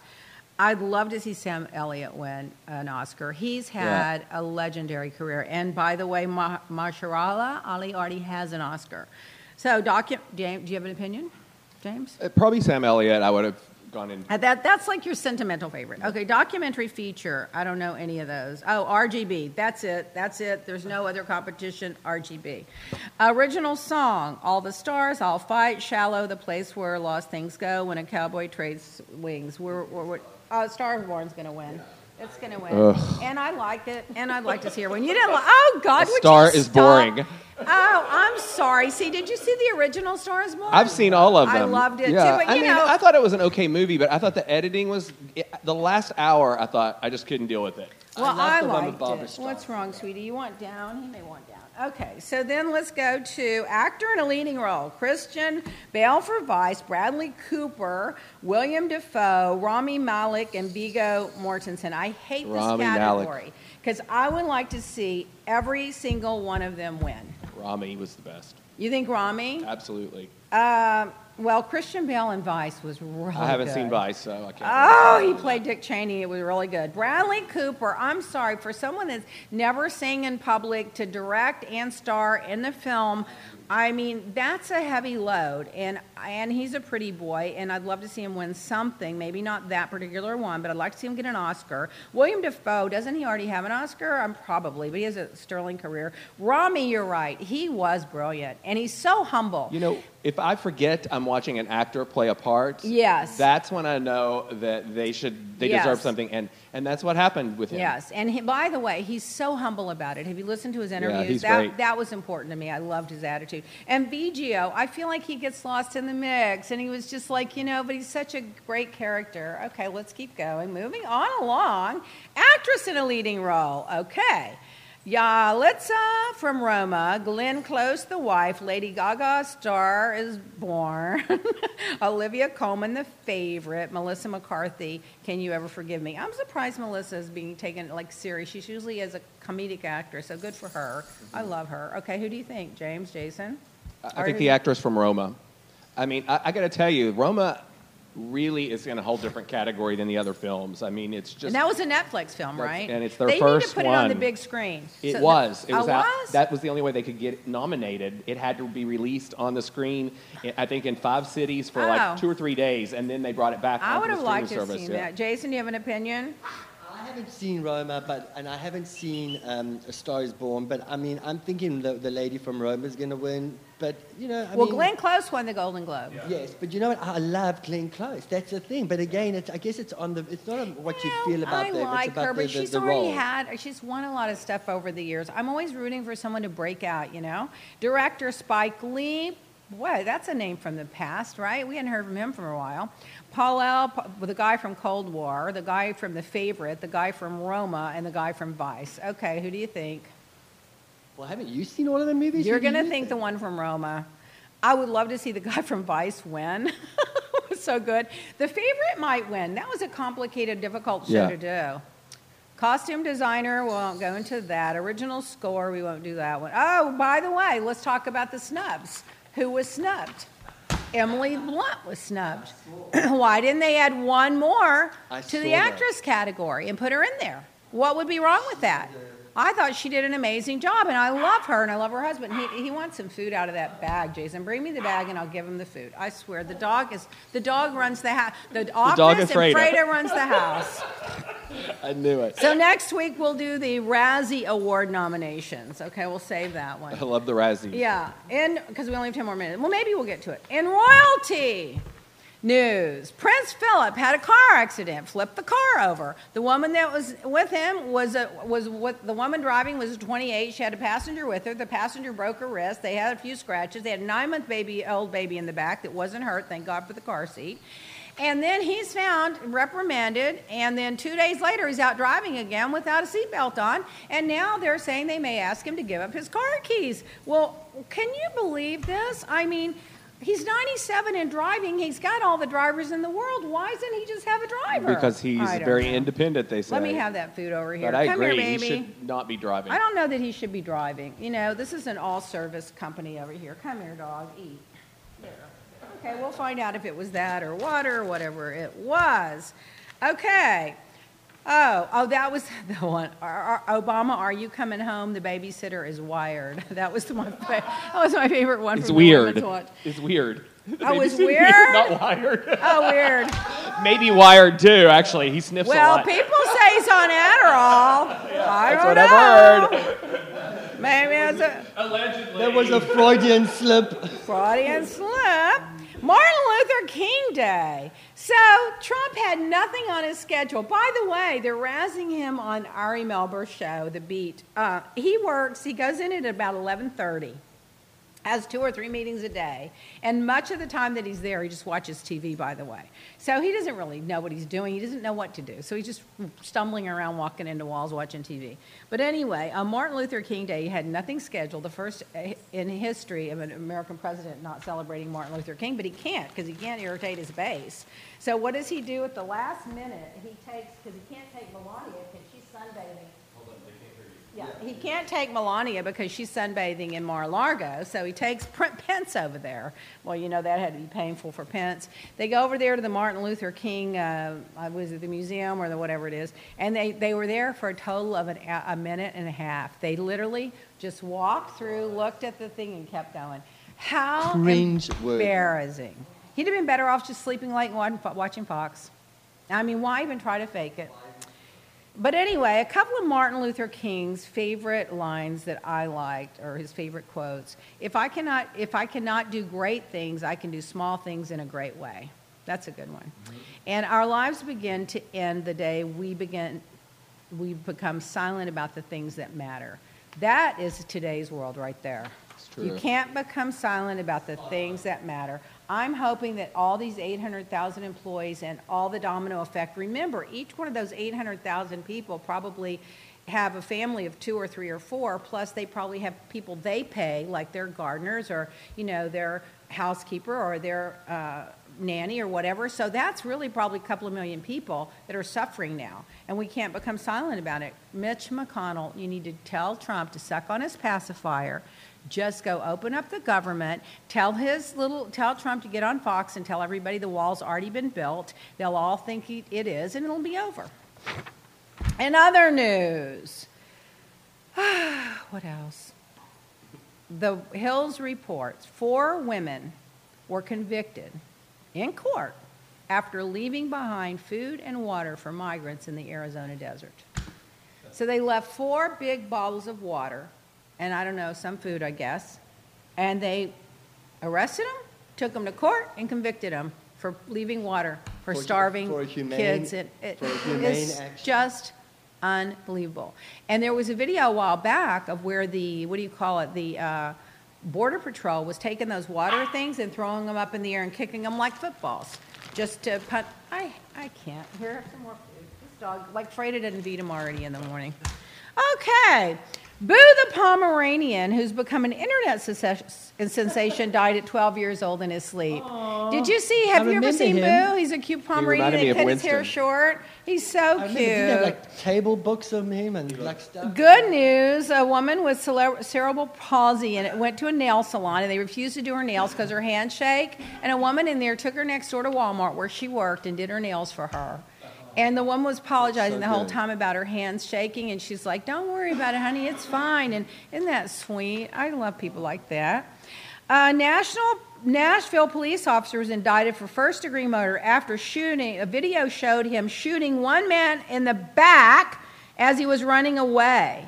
I'd love to see Sam Elliott win an Oscar. He's had yeah. a legendary career. And by the way, Mah- Mahershala Ali already has an Oscar. So, doc, James, do you have an opinion, James? Uh, probably Sam Elliott. I would have gone in. Uh, that, that's like your sentimental favorite. Okay, documentary feature. I don't know any of those. Oh, R G B. That's it. That's it. There's no other competition. R G B. Original song. All the Stars, I'll Fight. Shallow, The Place Where Lost Things Go. When a Cowboy Trades Wings. We're... we're, we're Uh, Star Is Born's going to win. It's going to win. Ugh. And I like it. And I'd like to see her win. You didn't like Oh, God. Would Star you Is stop? Boring. Oh, I'm sorry. See, did you see the original Star Is Born? I've seen all of them. I loved it, yeah. too. But, you I mean, know. I thought it was an okay movie, but I thought the editing was... It, the last hour, I thought I just couldn't deal with it. Well, I, I liked it. Strong. What's wrong, sweetie? You want down? He may want down. Okay, so then let's go to actor in a leading role. Christian Bale for Vice, Bradley Cooper, William Dafoe, Rami Malek, and Viggo Mortensen. I hate Rami this category because I would like to see every single one of them win. Rami was the best. You think Rami? Absolutely. Uh, well, Christian Bale in Vice was really good. I haven't good. seen Vice, so I can't. Oh, remember. He played Dick Cheney. It was really good. Bradley Cooper, I'm sorry, for someone that's never sang in public to direct and star in the film, I mean, that's a heavy load, and and he's a pretty boy, and I'd love to see him win something, maybe not that particular one, but I'd like to see him get an Oscar. William Dafoe, doesn't he already have an Oscar? Um, probably, but he has a sterling career. Rami, you're right, he was brilliant, and he's so humble. You know, if I forget I'm watching an actor play a part, yes, that's when I know that they should they yes. deserve something, and and that's what happened with him. Yes, and he, by the way, he's so humble about it. Have you listened to his interviews? Yeah, he's that, great. That was important to me. I loved his attitude. And Biggio, I feel like he gets lost in the mix, and he was just like, you know, but he's such a great character. Okay, let's keep going. Moving on along. Actress in a leading role. Okay. Yalitza from Roma, Glenn Close, the wife, Lady Gaga, Star is Born, Olivia Colman, the favorite, Melissa McCarthy, Can You Ever Forgive Me? I'm surprised Melissa is being taken, like, serious. She usually is a comedic actress, so good for her. Mm-hmm. I love her. Okay, who do you think? James, Jason? I, I think the actress from Roma. I mean, I, I got to tell you, Roma really is in a whole different category than the other films. I mean, it's just... And that was a Netflix film, right? And it's their they first one. They need to put one. It on the big screen. It so was. That, it was, out, was? That was the only way they could get nominated. It had to be released on the screen, I think, in five cities for oh. like two or three days, and then they brought it back I would have liked to have seen yeah. that. Jason, do you have an opinion? I haven't seen Roma, but and I haven't seen um, A Star is Born, but, I mean, I'm thinking the, the lady from Roma is going to win. But, you know, I Well, mean, Glenn Close won the Golden Globe. Yeah. Yes, but you know what? I love Glenn Close. That's the thing. But again, it's, I guess it's on the. It's not on what you, know, you feel about I them. I like it's about her, but the, the, she's the already role. had. She's won a lot of stuff over the years. I'm always rooting for someone to break out. You know, director Spike Lee. Boy, that's a name from the past, right? We hadn't heard from him for a while. Paul L., the guy from Cold War, the guy from The Favorite, the guy from Roma, and the guy from Vice. Okay, who do you think? Well, haven't you seen all of the movies? You're going to you think the one from Roma. I would love to see the guy from Vice win. It was so good. The Favorite might win. That was a complicated, difficult show yeah. to do. Costume designer, we won't go into that. Original score, we won't do that one. Oh, by the way, let's talk about the snubs. Who was snubbed? Emily Blunt was snubbed. Why didn't they add one more I to the actress that. category and put her in there? What would be wrong with that? I thought she did an amazing job, and I love her, and I love her husband. He he wants some food out of that bag, Jason. Bring me the bag, and I'll give him the food. I swear, the dog is the dog runs the house. The, the office and Freda runs the house. I knew it. So next week we'll do the Razzie Award nominations. Okay, we'll save that one. I love the Razzie. Yeah, and because we only have ten more minutes. Well, maybe we'll get to it. In royalty news, Prince Philip had a car accident, flipped the car over. The woman that was with him was a, was with, the woman driving was twenty-eight. She had a passenger with her. The passenger broke her wrist. They had a few scratches. They had a nine-month baby, old baby in the back that wasn't hurt. Thank God for the car seat. And then he's found, reprimanded, and then two days later he's out driving again without a seatbelt on, and now they're saying they may ask him to give up his car keys. Well, can you believe this? I mean, he's ninety-seven and driving. He's got all the drivers in the world. Why doesn't he just have a driver? Because he's very know. independent, they say. Let me have that food over here. But I Come agree. Here, baby. He should not be driving. I don't know that he should be driving. You know, this is an all-service company over here. Come here, dog. Eat. There. Okay, we'll find out if it was that or water or whatever it was. Okay. Oh, oh, that was the one. Obama, Are You Coming Home? The Babysitter is Wired. That was my favorite. That was my favorite one. It's weird. It's weird. I was weird. Not wired. Oh, weird. Maybe wired too. Actually, he sniffs well, a lot. Well, people say he's on Adderall. Yeah, I that's don't what know. I've heard. Maybe it's a allegedly. There was a Freudian slip. Freudian slip. Martin Luther King Day. So Trump had nothing on his schedule. By the way, they're razzing him on Ari Melber's show, The Beat. Uh, he works. He goes in at about eleven thirty, has two or three meetings a day, and much of the time that he's there, he just watches T V, by the way. So he doesn't really know what he's doing. He doesn't know what to do. So he's just stumbling around, walking into walls, watching T V. But anyway, on Martin Luther King Day, he had nothing scheduled, the first in history of an American president not celebrating Martin Luther King, but he can't because he can't irritate his base. So what does he do at the last minute? He takes, because he can't take Melania because she's sunbathing. Yeah, he can't take Melania because she's sunbathing in Mar-a-Lago, so he takes Pence over there. Well, you know, that had to be painful for Pence. They go over there to the Martin Luther King, uh, was it the museum or the whatever it is, and they, they were there for a total of an, a minute and a half. They literally just walked through, looked at the thing, and kept going. How Cringe embarrassing. Word. He'd have been better off just sleeping late and watching Fox. I mean, why even try to fake it? But anyway, a couple of Martin Luther King's favorite lines that I liked, or his favorite quotes, if I cannot if I cannot do great things, I can do small things in a great way. That's a good one. Mm-hmm. And our lives begin to end the day we begin, we become silent about the things that matter. That is today's world right there. It's true. You can't become silent about the things that matter. I'm hoping that all these eight hundred thousand employees and all the domino effect, remember, each one of those eight hundred thousand people probably have a family of two or three or four, plus they probably have people they pay, like their gardeners or, you know, their housekeeper or their uh, nanny or whatever. So that's really probably a couple of million people that are suffering now, and we can't become silent about it. Mitch McConnell, you need to tell Trump to suck on his pacifier, just go open up the government, tell his little, tell Trump to get on Fox and tell everybody the wall's already been built. They'll all think he, it is, and it'll be over. In other news, what else? The Hills reports four women were convicted in court after leaving behind food and water for migrants in the Arizona desert. So they left four big bottles of water and, I don't know, some food, I guess, and they arrested them, took them to court, and convicted them for leaving water for, for starving for humane, kids. It, it is just unbelievable. And there was a video a while back of where the, what do you call it, the uh, Border Patrol was taking those water things and throwing them up in the air and kicking them like footballs just to punt. I, I can't. Here, have some more food. This dog, like Freda didn't feed him already in the morning. Okay. Boo the Pomeranian, who's become an internet sensation, died at twelve years old in his sleep. Aww. Did you see? Have I you ever seen him. Boo? He's a cute Pomeranian that cut his hair short. He's so I cute. Did you have like table books of him and like stuff? Good news: a woman with cere- cerebral palsy and it went to a nail salon and they refused to do her nails because her hands shake. And a woman in there took her next door to Walmart where she worked and did her nails for her. And the woman was apologizing so the whole good. time about her hands shaking, and she's like, don't worry about it, honey, it's fine. And isn't that sweet? I love people like that. Uh, National Nashville police officer was indicted for first-degree murder after shooting. A video showed him shooting one man in the back as he was running away.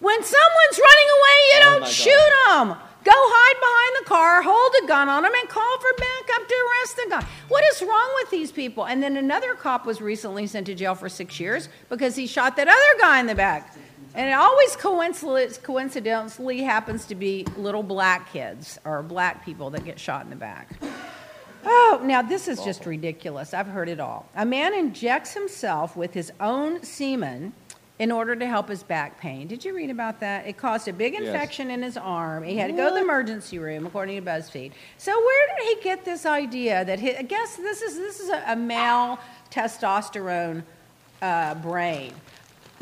When someone's running away, you oh don't shoot them. Go hide behind the car, hold a gun on them, and call for backup to arrest the guy. What is wrong with these people? And then another cop was recently sent to jail for six years because he shot that other guy in the back. And it always coincidentally happens to be little black kids or black people that get shot in the back. Oh, now this is just ridiculous. I've heard it all. A man injects himself with his own semen in order to help his back pain. Did you read about that? It caused a big infection yes. in his arm. He had to go to the emergency room, according to BuzzFeed. So where did he get this idea that he, I guess this is this is a, a male testosterone uh, brain.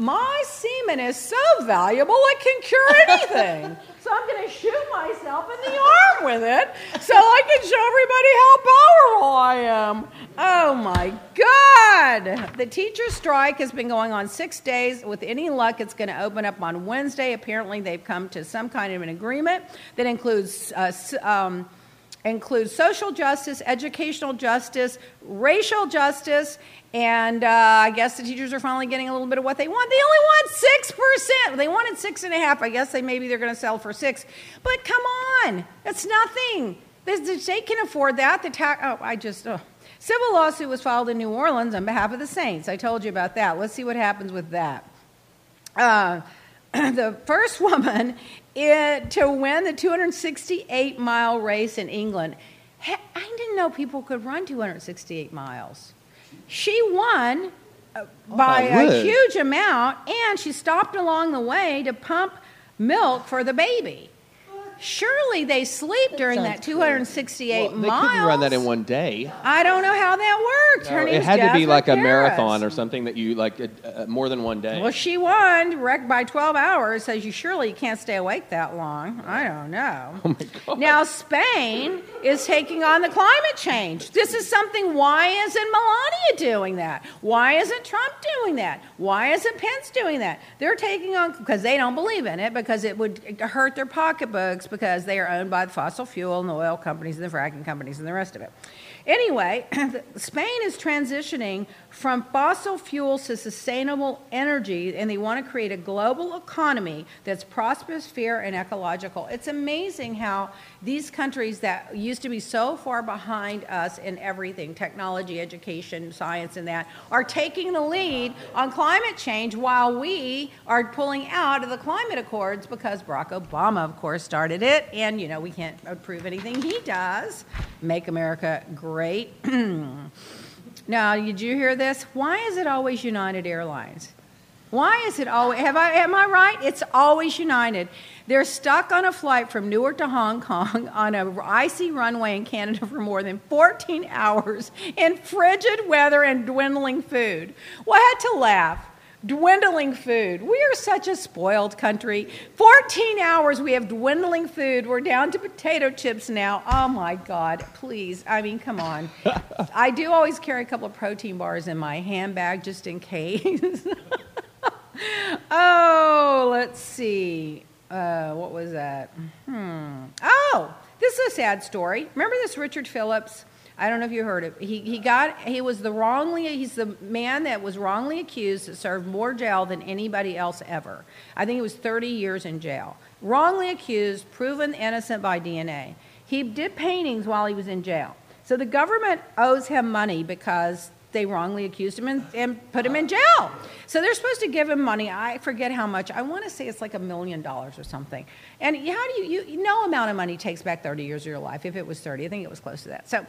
My semen is so valuable it can cure anything. So I'm going to shoot myself in the arm with it so I can show everybody how powerful I am. Oh, my God. The teacher strike has been going on six days. With any luck, it's going to open up on Wednesday. Apparently, they've come to some kind of an agreement that includes uh, um, includes social justice, educational justice, racial justice, and uh, I guess the teachers are finally getting a little bit of what they want. They only want six percent. They wanted six and a half. I guess they maybe they're going to sell for six. But come on, that's nothing. The, the state can afford that. The ta- oh, I just oh. Civil lawsuit was filed in New Orleans on behalf of the Saints. I told you about that. Let's see what happens with that. Uh, the first woman it, to win the two hundred sixty-eight mile race in England. He- I didn't know people could run two hundred sixty-eight miles. She won uh, oh, by a huge amount, and she stopped along the way to pump milk for the baby. Surely they sleep that during that two hundred sixty-eight cool. well, miles. They couldn't run that in one day. I don't know how that worked. No, Her it had Jasmine to be like Paris. a marathon or something that you like uh, more than one day. Well, she won, wrecked by twelve hours, so you surely can't stay awake that long. I don't know. Oh my God. Now Spain is taking on the climate change. This is something. Why isn't Melania doing that? Why isn't Trump doing that? Why isn't Pence doing that? They're taking on because they don't believe in it because it would hurt their pocketbooks. Because they are owned by the fossil fuel and the oil companies and the fracking companies and the rest of it. Anyway, Spain is transitioning from fossil fuels to sustainable energy, and they want to create a global economy that's prosperous, fair, and ecological. It's amazing how these countries that used to be so far behind us in everything, technology, education, science, and that, are taking the lead on climate change while we are pulling out of the climate accords because Barack Obama, of course, started it, and, you know, we can't approve anything he does. Make America great. Great. Now, did you hear this? Why is it always United Airlines? Why is it always, have I, am I right? It's always United. They're stuck on a flight from Newark to Hong Kong on an icy runway in Canada for more than fourteen hours in frigid weather and dwindling food. Well, I had to laugh. Dwindling food. We are such a spoiled country. fourteen hours we have dwindling food. We're down to potato chips now. Oh my God, please. I mean, come on. I do always carry a couple of protein bars in my handbag just in case. Oh, let's see. Uh, what was that? Hmm. Oh, this is a sad story. Remember this Richard Phillips? I don't know if you heard it. He he got he was the wrongly he's the man that was wrongly accused that served more jail than anybody else ever. I think it was thirty years in jail. Wrongly accused, proven innocent by D N A. He did paintings while he was in jail. So the government owes him money because they wrongly accused him and, and put him in jail. So they're supposed to give him money. I forget how much. I want to say it's like a million dollars or something. And how do you, you no amount of money takes back thirty years of your life if it was thirty. I think it was close to that. So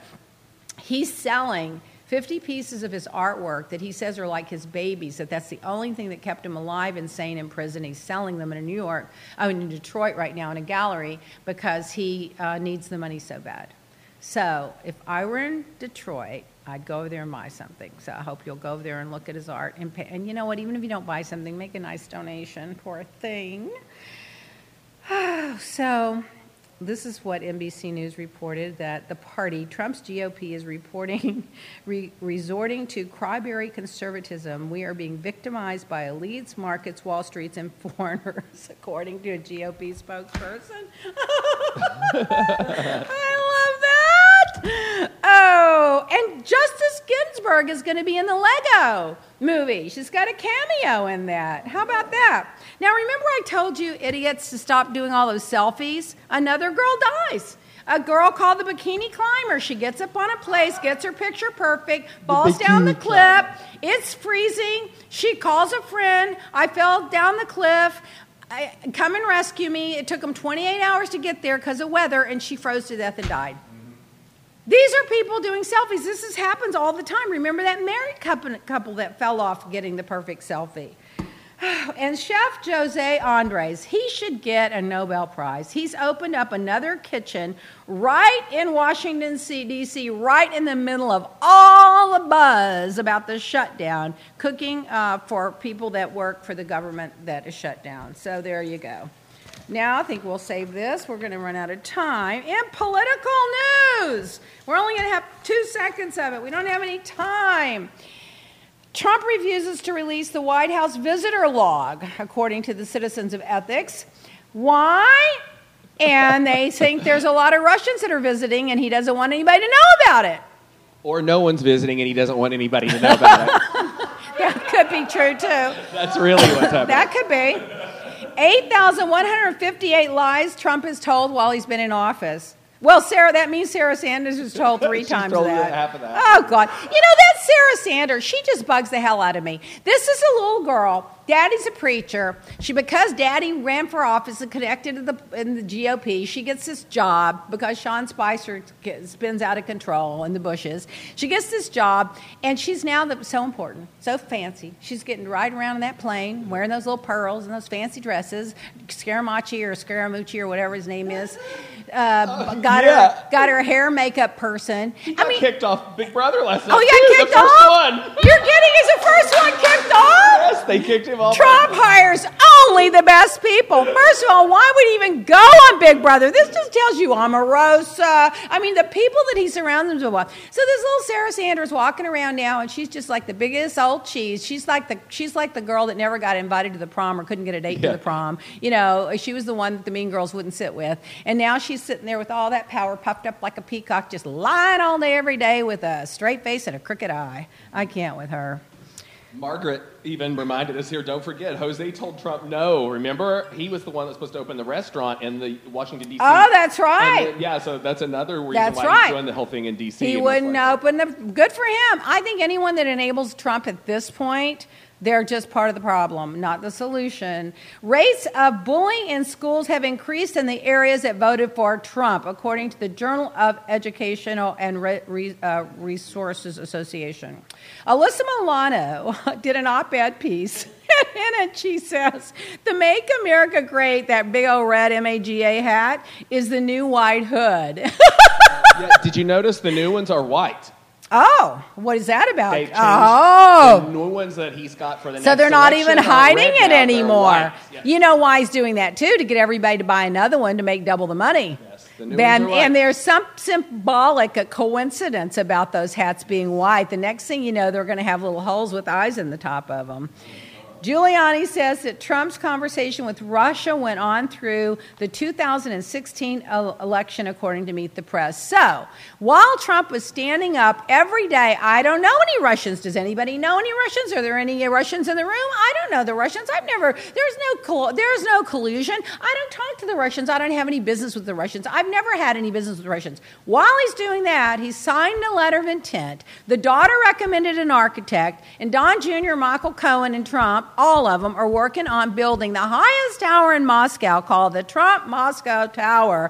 he's selling fifty pieces of his artwork that he says are like his babies, that that's the only thing that kept him alive and sane in prison. He's selling them in New York, I mean, in Detroit right now in a gallery because he uh, needs the money so bad. So if I were in Detroit, I'd go over there and buy something. So I hope you'll go over there and look at his art. And, pay. And you know what? Even if you don't buy something, make a nice donation. Poor thing. So... this is what N B C News reported, that the party, Trump's G O P, is reporting, re- resorting to cryberry conservatism. We are being victimized by elites, markets, Wall Streets, and foreigners, according to a G O P spokesperson. I love that. Oh, and Justice Ginsburg is going to be in the Lego movie. She's got a cameo in that. How about that? Now, remember I told you idiots to stop doing all those selfies? Another girl dies. A girl called the Bikini Climber. She gets up on a place, gets her picture perfect, falls down the cliff. It's freezing. She calls a friend. I fell down the cliff. I, come and rescue me. It took them twenty-eight hours to get there because of weather, and she froze to death and died. These are people doing selfies. This is, happens all the time. Remember that married couple, couple that fell off getting the perfect selfie. And Chef Jose Andres, he should get a Nobel Prize. He's opened up another kitchen right in Washington, D C, right in the middle of all the buzz about the shutdown, cooking uh, for people that work for the government that is shut down. So there you go. Now I think we'll save this. We're going to run out of time. In political news, we're only going to have two seconds of it. We don't have any time. Trump refuses to release the White House visitor log, according to the Citizens of Ethics. Why? And they think there's a lot of Russians that are visiting, and he doesn't want anybody to know about it. Or no one's visiting, and he doesn't want anybody to know about it. That could be true, too. That's really what's happening. That could be. eight thousand one hundred fifty-eight lies Trump has told while he's been in office. Well, Sarah, that means Sarah Sanders was told three times told that. Half of that. Oh, God. You know, that Sarah Sanders, she just bugs the hell out of me. This is a little girl. Daddy's a preacher. She, because Daddy ran for office and connected to the, in the G O P, she gets this job because Sean Spicer gets, spins out of control in the bushes. She gets this job, and she's now the, so important, so fancy. She's getting to ride around in that plane, wearing those little pearls and those fancy dresses, Scaramucci or Scaramucci or whatever his name is. Uh, got yeah. her, got her hair makeup person. He got I mean, kicked off Big Brother last night. Oh, yeah, kicked the off. First one. You're kidding? Is the first one kicked off? Yes, they kicked him off. Trump hires only the best people. First of all, why would he even go on Big Brother? This just tells you Omarosa. I mean, the people that he surrounds himself with. So this little Sarah Sanders walking around now, and she's just like the biggest old cheese. She's like the she's like the girl that never got invited to the prom or couldn't get a date yeah. to the prom. You know, she was the one that the mean girls wouldn't sit with, and now she's sitting there with all that power puffed up like a peacock, just lying all day every day with a straight face and a crooked eye. I can't with her. Margaret even reminded us here, don't forget, Jose told Trump no. Remember? He was the one that's supposed to open the restaurant in the Washington, D C Oh, that's right. Then, yeah, so that's another reason that's why right. he's doing the whole thing in D C. He wouldn't like open the... Good for him. I think anyone that enables Trump at this point... they're just part of the problem, not the solution. Rates of bullying in schools have increased in the areas that voted for Trump, according to the Journal of Educational and Re- uh, Resources Association. Alyssa Milano did an op-ed piece in it, she says, the Make America Great, that big old red M A G A hat, is the new white hood. Yeah, did you notice the new ones are white? Oh, what is that about? They've changed oh. the new ones that he's got for the next So they're not even hiding it anymore. Yes. You know why he's doing that, too, to get everybody to buy another one to make double the money. Yes, the new and, ones are and there's some symbolic a coincidence about those hats being white. The next thing you know, they're going to have little holes with eyes in the top of them. Giuliani says that Trump's conversation with Russia went on through the two thousand sixteen election, according to Meet the Press. So, while Trump was standing up every day, I don't know any Russians. Does anybody know any Russians? Are there any Russians in the room? I don't know the Russians. I've never, there's no, there's no collusion. I don't talk to the Russians. I don't have any business with the Russians. I've never had any business with the Russians. While he's doing that, he signed a letter of intent. The daughter recommended an architect, and Don Junior, Michael Cohen, and Trump, all of them, are working on building the highest tower in Moscow called the Trump-Moscow Tower,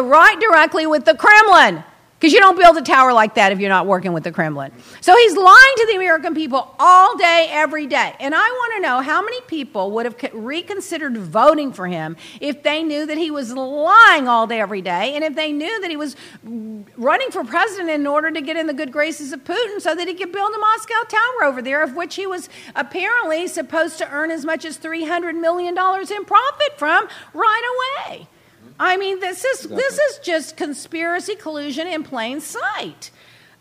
right directly with the Kremlin. Because you don't build a tower like that if you're not working with the Kremlin. So he's lying to the American people all day, every day. And I want to know how many people would have reconsidered voting for him if they knew that he was lying all day, every day, and if they knew that he was running for president in order to get in the good graces of Putin so that he could build a Moscow Tower over there, of which he was apparently supposed to earn as much as three hundred million dollars in profit from right away. I mean, this is exactly. this is just conspiracy collusion in plain sight.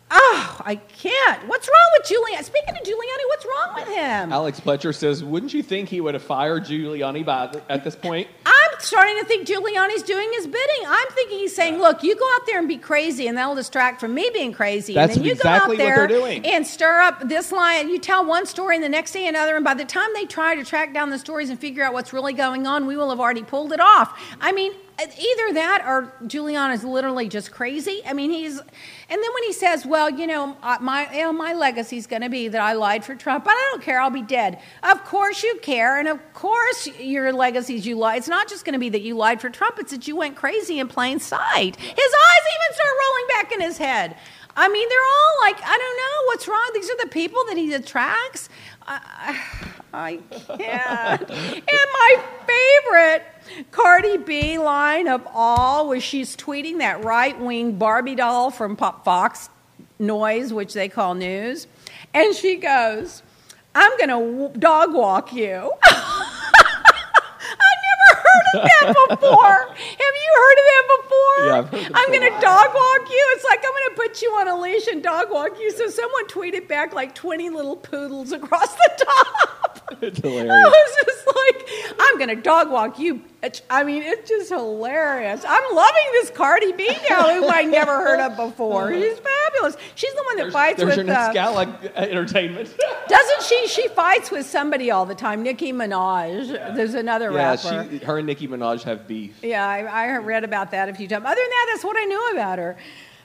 Oh, I can't. What's wrong with Giuliani? Speaking of Giuliani, what's wrong with him? Alex Pletcher says, wouldn't you think he would have fired Giuliani by th- at this point? I'm starting to think Giuliani's doing his bidding. I'm thinking he's saying, yeah. look, you go out there and be crazy, and that'll distract from me being crazy. That's and then you exactly go out there what they're doing. And stir up this line. You tell one story and the next day another, and by the time they try to track down the stories and figure out what's really going on, we will have already pulled it off. I mean, either that or Giuliani is literally just crazy. I mean, he's... And then when he says, well, you know, my you know, my legacy is going to be that I lied for Trump, but I don't care, I'll be dead. Of course you care, and of course your legacy is you lied. It's not just going to be that you lied for Trump, it's that you went crazy in plain sight. His eyes even start rolling back in his head. I mean, they're all like, I don't know what's wrong. These are the people that he attracts. I, I can't. And my favorite Cardi B line of all was she's tweeting that right-wing Barbie doll from Pop Fox Noise, which they call news, and she goes, I'm going to dog walk you. I've never heard of that before. Have you heard of that before? Yeah, I've heard that I'm going to dog walk you. It's like I'm going to put you on a leash and dog walk you. So someone tweeted back like twenty little poodles across the top. It's hilarious. I was just like, I'm going to dog walk you. I mean, it's just hilarious. I'm loving this Cardi B now, who I never heard of before. She's fabulous. She's the one that there's, fights there's with... There's your next uh, Gallic entertainment. Doesn't she? She fights with somebody all the time. Nicki Minaj. Yeah. There's another yeah, rapper. Yeah, her and Nicki Minaj have beef. Yeah, I, I read about that a few times. Other than that, that's what I knew about her.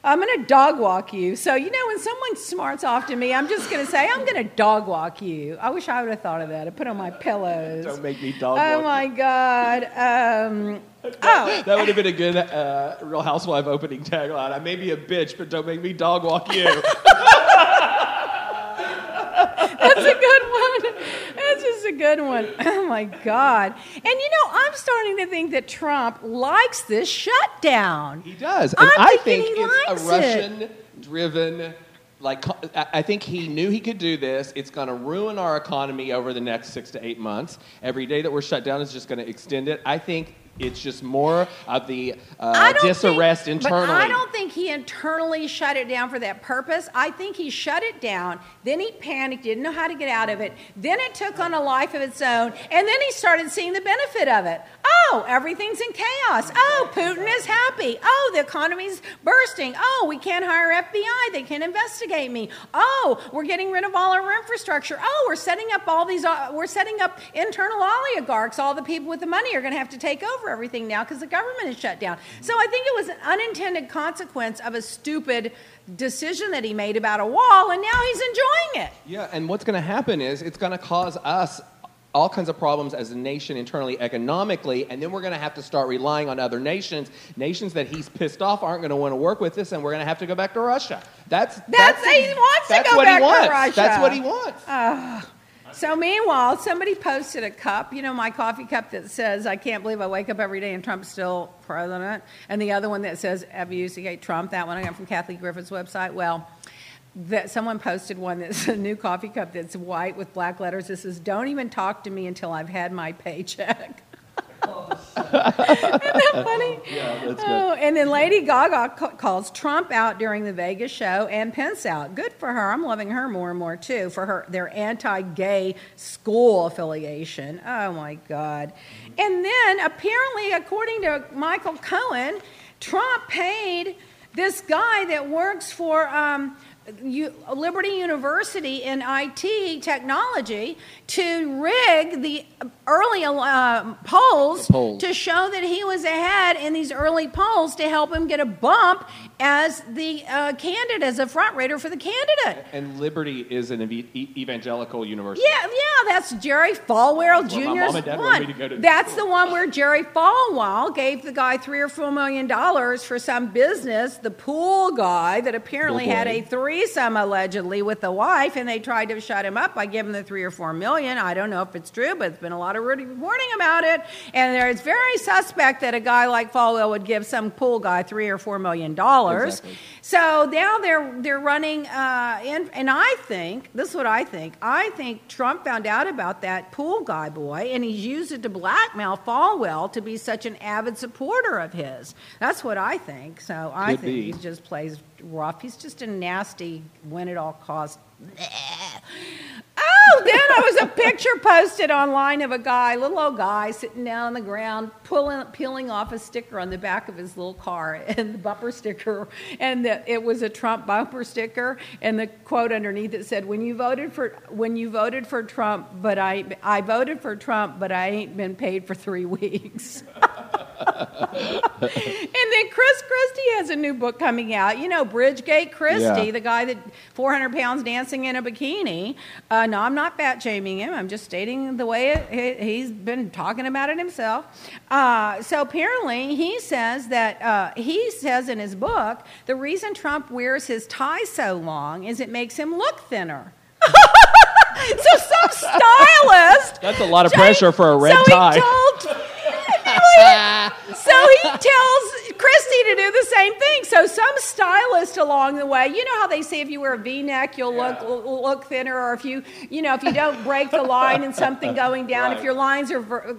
I'm going to dog walk you. So, you know, when someone smarts off to me, I'm just going to say, I'm going to dog walk you. I wish I would have thought of that. I put on my pillows. Don't make me dog walk you. Oh, my God. Um, oh. That would have been a good uh, Real Housewife opening tagline. I may be a bitch, but don't make me dog walk you. That's a good one. That's just a good one. Oh, my God. And, you know, I'm starting to think that Trump likes this shutdown. He does. And I think it's a Russian-driven, like, I think he knew he could do this. It's going to ruin our economy over the next six to eight months. Every day that we're shut down is just going to extend it. I think... It's just more of the uh, disarrest think, internally. But I don't think he internally shut it down for that purpose. I think he shut it down. Then he panicked, didn't know how to get out of it. Then it took on a life of its own. And then he started seeing the benefit of it. Oh, everything's in chaos. Oh, Putin is happy. Oh, the economy's bursting. Oh, we can't hire F B I. They can't investigate me. Oh, we're getting rid of all our infrastructure. Oh, we're setting up all these, uh, we're setting up internal oligarchs. All the people with the money are going to have to take over everything now because the government is shut down. So I think it was an unintended consequence of a stupid decision that he made about a wall, and now he's enjoying it. Yeah, and what's going to happen is it's going to cause us all kinds of problems as a nation internally, economically, and then we're going to have to start relying on other nations. Nations that he's pissed off aren't going to want to work with us, and we're going to have to go back to Russia. That's, that's, that's he wants that's to go back to Russia. That's what he wants. Uh, So meanwhile, somebody posted a cup, you know, my coffee cup that says, I can't believe I wake up every day and Trump's still president. And the other one that says, ever used to hate Trump, that one I got from Kathy Griffin's website. Well, that someone posted one that's a new coffee cup that's white with black letters. This is, don't even talk to me until I've had my paycheck. Oh, isn't that funny? Yeah, that's good. Oh, and then Lady Gaga ca- calls Trump out during the Vegas show and Pence out. Good for her. I'm loving her more and more, too, for her their anti-gay school affiliation. Oh, my God. Mm-hmm. And then, apparently, according to Michael Cohen, Trump paid this guy that works for um, U- Liberty University in I T technology to rig the early uh, polls, the polls to show that he was ahead in these early polls to help him get a bump as the uh, candidate, as a front runner for the candidate. And Liberty is an ev- evangelical university. Yeah, yeah, that's Jerry Falwell Junior's one. To that's the one where Jerry Falwell gave the guy three or four million dollars for some business, the pool guy that apparently had a three Some allegedly with the wife, and they tried to shut him up by giving the three or four million. I don't know if it's true, but it's been a lot of reporting about it. And it's very suspect that a guy like Falwell would give some pool guy three or four million dollars. Exactly. So now they're they're running, uh, in, and I think this is what I think. I think Trump found out about that pool guy boy, and he's used it to blackmail Falwell to be such an avid supporter of his. That's what I think. So I Could think be. he just plays rough. He's just a nasty, win at all costs. Oh, then there was a picture posted online of a guy, little old guy, sitting down on the ground, pulling, peeling off a sticker on the back of his little car, and the bumper sticker, and the, it was a Trump bumper sticker, and the quote underneath it said, "When you voted for, when you voted for Trump, but I, I voted for Trump, but I ain't been paid for three weeks." And then Chris Christie has a new book coming out. You know, Bridgegate Christie, yeah. the guy that four hundred pounds dancing in a bikini. Uh, no, I'm not fat shaming him. I'm just stating the way it, it, he's been talking about it himself. Uh, so apparently he says that, uh, he says in his book, the reason Trump wears his tie so long is it makes him look thinner. So some stylist. That's a lot of pressure for a red so tie. He told, so he tells Christy to do the same thing. So some stylist along the way, you know how they say if you wear a V-neck, you'll yeah. look look thinner, or if you, you know, if you don't break the line in something going down, right. if your lines are ver-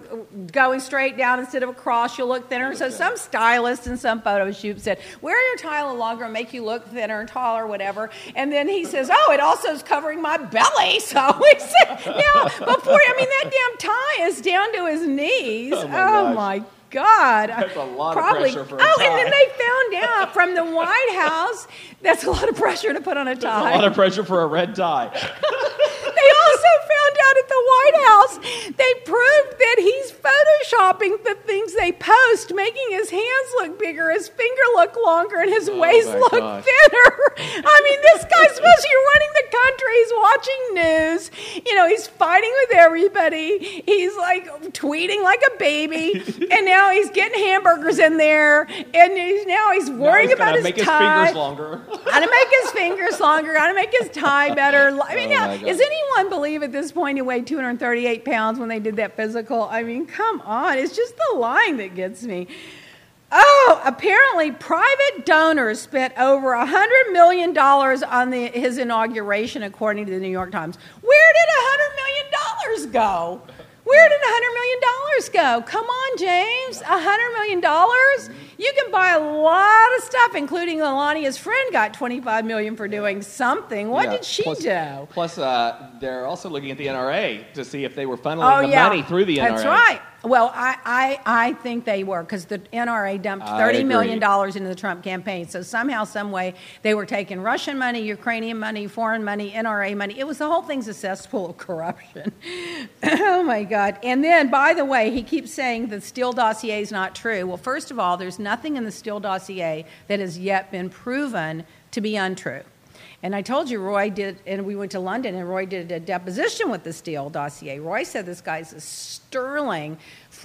going straight down instead of across, you'll look thinner. So some stylist in some photo shoot said, wear your tie longer and make you look thinner and taller, whatever. And then he says, oh, it also is covering my belly. So he said, now, before, I mean, that damn tie is down to his knees. Oh, my oh, my God. That's a lot Probably. of pressure for a Oh, tie. And then they found out from the White House, that's a lot of pressure to put on a tie. That's a lot of pressure for a red tie. They also found out at the White House, they proved that he's photoshopping the things they post, making his hands look bigger, his finger look longer, and his oh waist look gosh. thinner. I mean, this guy's supposed to be running the country. He's watching news. You know, he's fighting with everybody. He's, like, tweeting like a baby. And now he's getting hamburgers in there. And he's, now he's worrying now he's about his tie. Gotta make his fingers longer. Gotta make his fingers longer. Gotta make his tie better. I mean, oh now, is anyone believe at this point he weighed two hundred thirty-eight pounds when they did that physical? I mean, come on. It's just the lying that gets me. Oh, apparently private donors spent over one hundred million dollars on the, his inauguration, according to the New York Times. Where did one hundred million dollars go? Where did one hundred million dollars go? Come on, James. one hundred million dollars? You can buy a lot of stuff, including Melania's friend got twenty-five million dollars for doing something. What yeah, did she plus, do? Plus, uh, they're also looking at the N R A to see if they were funneling oh, the yeah. money through the N R A. That's right. Well, I, I, I think they were, because the N R A dumped thirty million dollars into the Trump campaign. So somehow, some way, they were taking Russian money, Ukrainian money, foreign money, N R A money. It was the whole thing's a cesspool of corruption. Oh, my God. And then, by the way, he keeps saying the Steele dossier is not true. Well, first of all, there's nothing in the Steele dossier that has yet been proven to be untrue. And I told you, Roy did, and we went to London, and Roy did a deposition with the Steele dossier. Roy said this guy's a sterling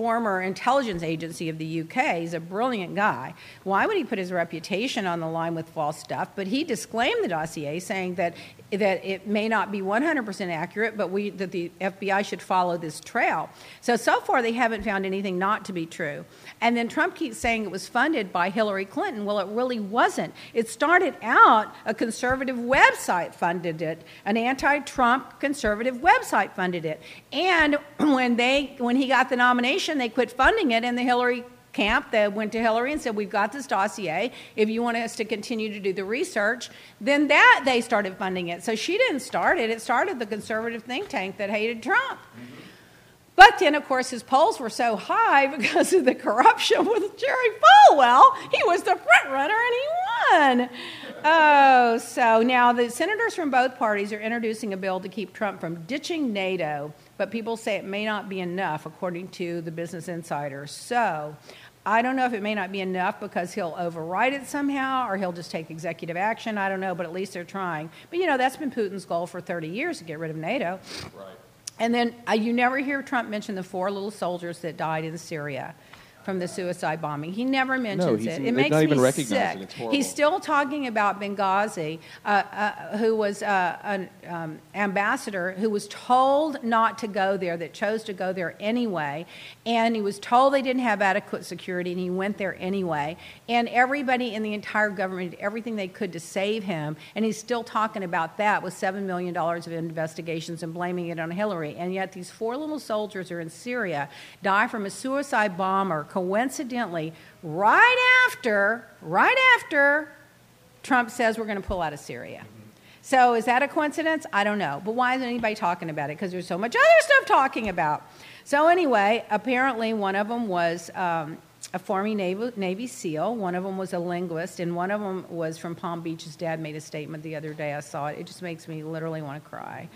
former intelligence agency of the U K. He's a brilliant guy. Why would he put his reputation on the line with false stuff? But he disclaimed the dossier, saying that that it may not be one hundred percent accurate, but we that the F B I should follow this trail. So, so far, they haven't found anything not to be true. And then Trump keeps saying it was funded by Hillary Clinton. Well, it really wasn't. It started out, a conservative website funded it. An anti-Trump conservative website funded it. And when they, when he got the nomination, they quit funding it, and the Hillary camp that went to Hillary and said, we've got this dossier. If you want us to continue to do the research, then that they started funding it. So she didn't start it. It started the conservative think tank that hated Trump. Mm-hmm. But then, of course, his polls were so high because of the corruption with Jerry Falwell. He was the front runner and he won. Oh, so now the senators from both parties are introducing a bill to keep Trump from ditching NATO, but people say it may not be enough, according to the Business Insider. So I don't know if it may not be enough because he'll override it somehow or he'll just take executive action. I don't know, but at least they're trying. But, you know, that's been Putin's goal for thirty years, to get rid of NATO. Right. And then uh, you never hear Trump mention the four little soldiers that died in Syria from the suicide bombing. He never mentions no, it. It makes not even me sick. It. It's he's still talking about Benghazi, uh, uh, who was uh, an um, ambassador who was told not to go there, that chose to go there anyway, and he was told they didn't have adequate security, and he went there anyway. And everybody in the entire government did everything they could to save him, and he's still talking about that with seven million dollars of investigations and blaming it on Hillary. And yet these four little soldiers are in Syria, die from a suicide bomber, coincidentally, right after, right after Trump says we're going to pull out of Syria. So is that a coincidence? I don't know. But why isn't anybody talking about it? Because there's so much other stuff talking about. So anyway, apparently one of them was um, a former Navy, Navy SEAL. One of them was a linguist. And one of them was from Palm Beach. His dad made a statement the other day. I saw it. It just makes me literally want to cry.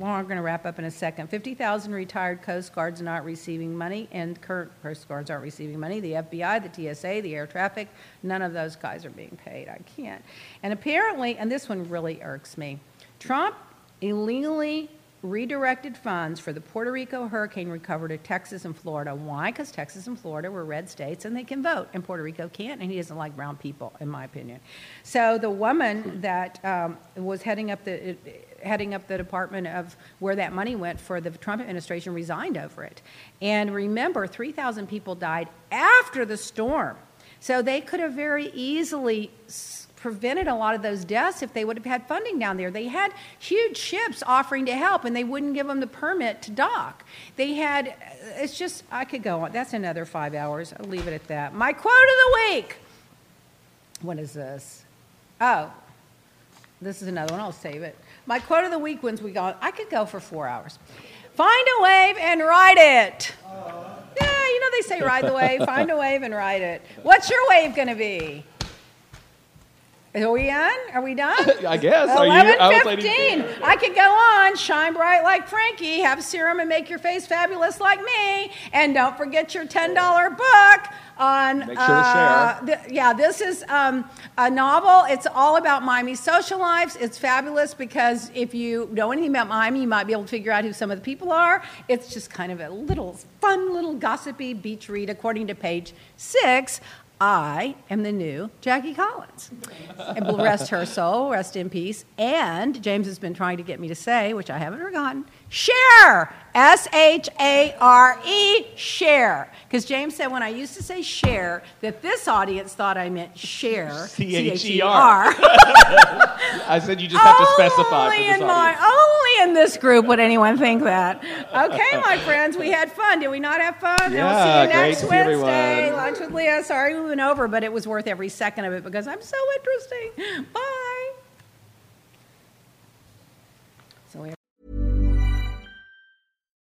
Well, I'm going to wrap up in a second. fifty thousand retired Coast Guards not receiving money, and current Coast Guards aren't receiving money. The F B I, the T S A, the air traffic, none of those guys are being paid. I can't. And apparently, and this one really irks me, Trump illegally redirected funds for the Puerto Rico hurricane recovery to Texas and Florida. Why? Because Texas and Florida were red states and they can vote, and Puerto Rico can't, and he doesn't like brown people, in my opinion. So the woman that um, was heading up the heading up the department of where that money went for the Trump administration resigned over it. And remember, three thousand people died after the storm. So they could have very easily prevented a lot of those deaths if they would have had funding down there. They had huge ships offering to help, and they wouldn't give them the permit to dock. They had, it's just, I could go on. That's another five hours. I'll leave it at that. My quote of the week. What is this? Oh, this is another one. I'll save it. My quote of the week, once we go, I could go for four hours. Find a wave and ride it. Aww. Yeah, you know they say ride the wave. Find a wave and ride it. What's your wave going to be? Are we on? Are we done? I guess. eleven fifteen. I could go on. Shine bright like Frankie. Have serum and make your face fabulous like me. And don't forget your ten dollars book. On, Make sure uh, to share. Th- yeah, this is um, a novel. It's all about Miami's social lives. It's fabulous because if you know anything about Miami, you might be able to figure out who some of the people are. It's just kind of a little fun, little gossipy beach read. According to page six, I am the new Jackie Collins. And will rest her soul, rest in peace. And James has been trying to get me to say, which I haven't forgotten, share, S H A R E, share. Because James said when I used to say share, that this audience thought I meant share, C H E R. I said you just have to specify for this audience. Only in this group would anyone think that. Okay, my friends, we had fun. Did we not have fun? Yeah, we'll see you next Wednesday. Lunch with Leah. Sorry we went over, but it was worth every second of it because I'm so interesting. Bye. So we have-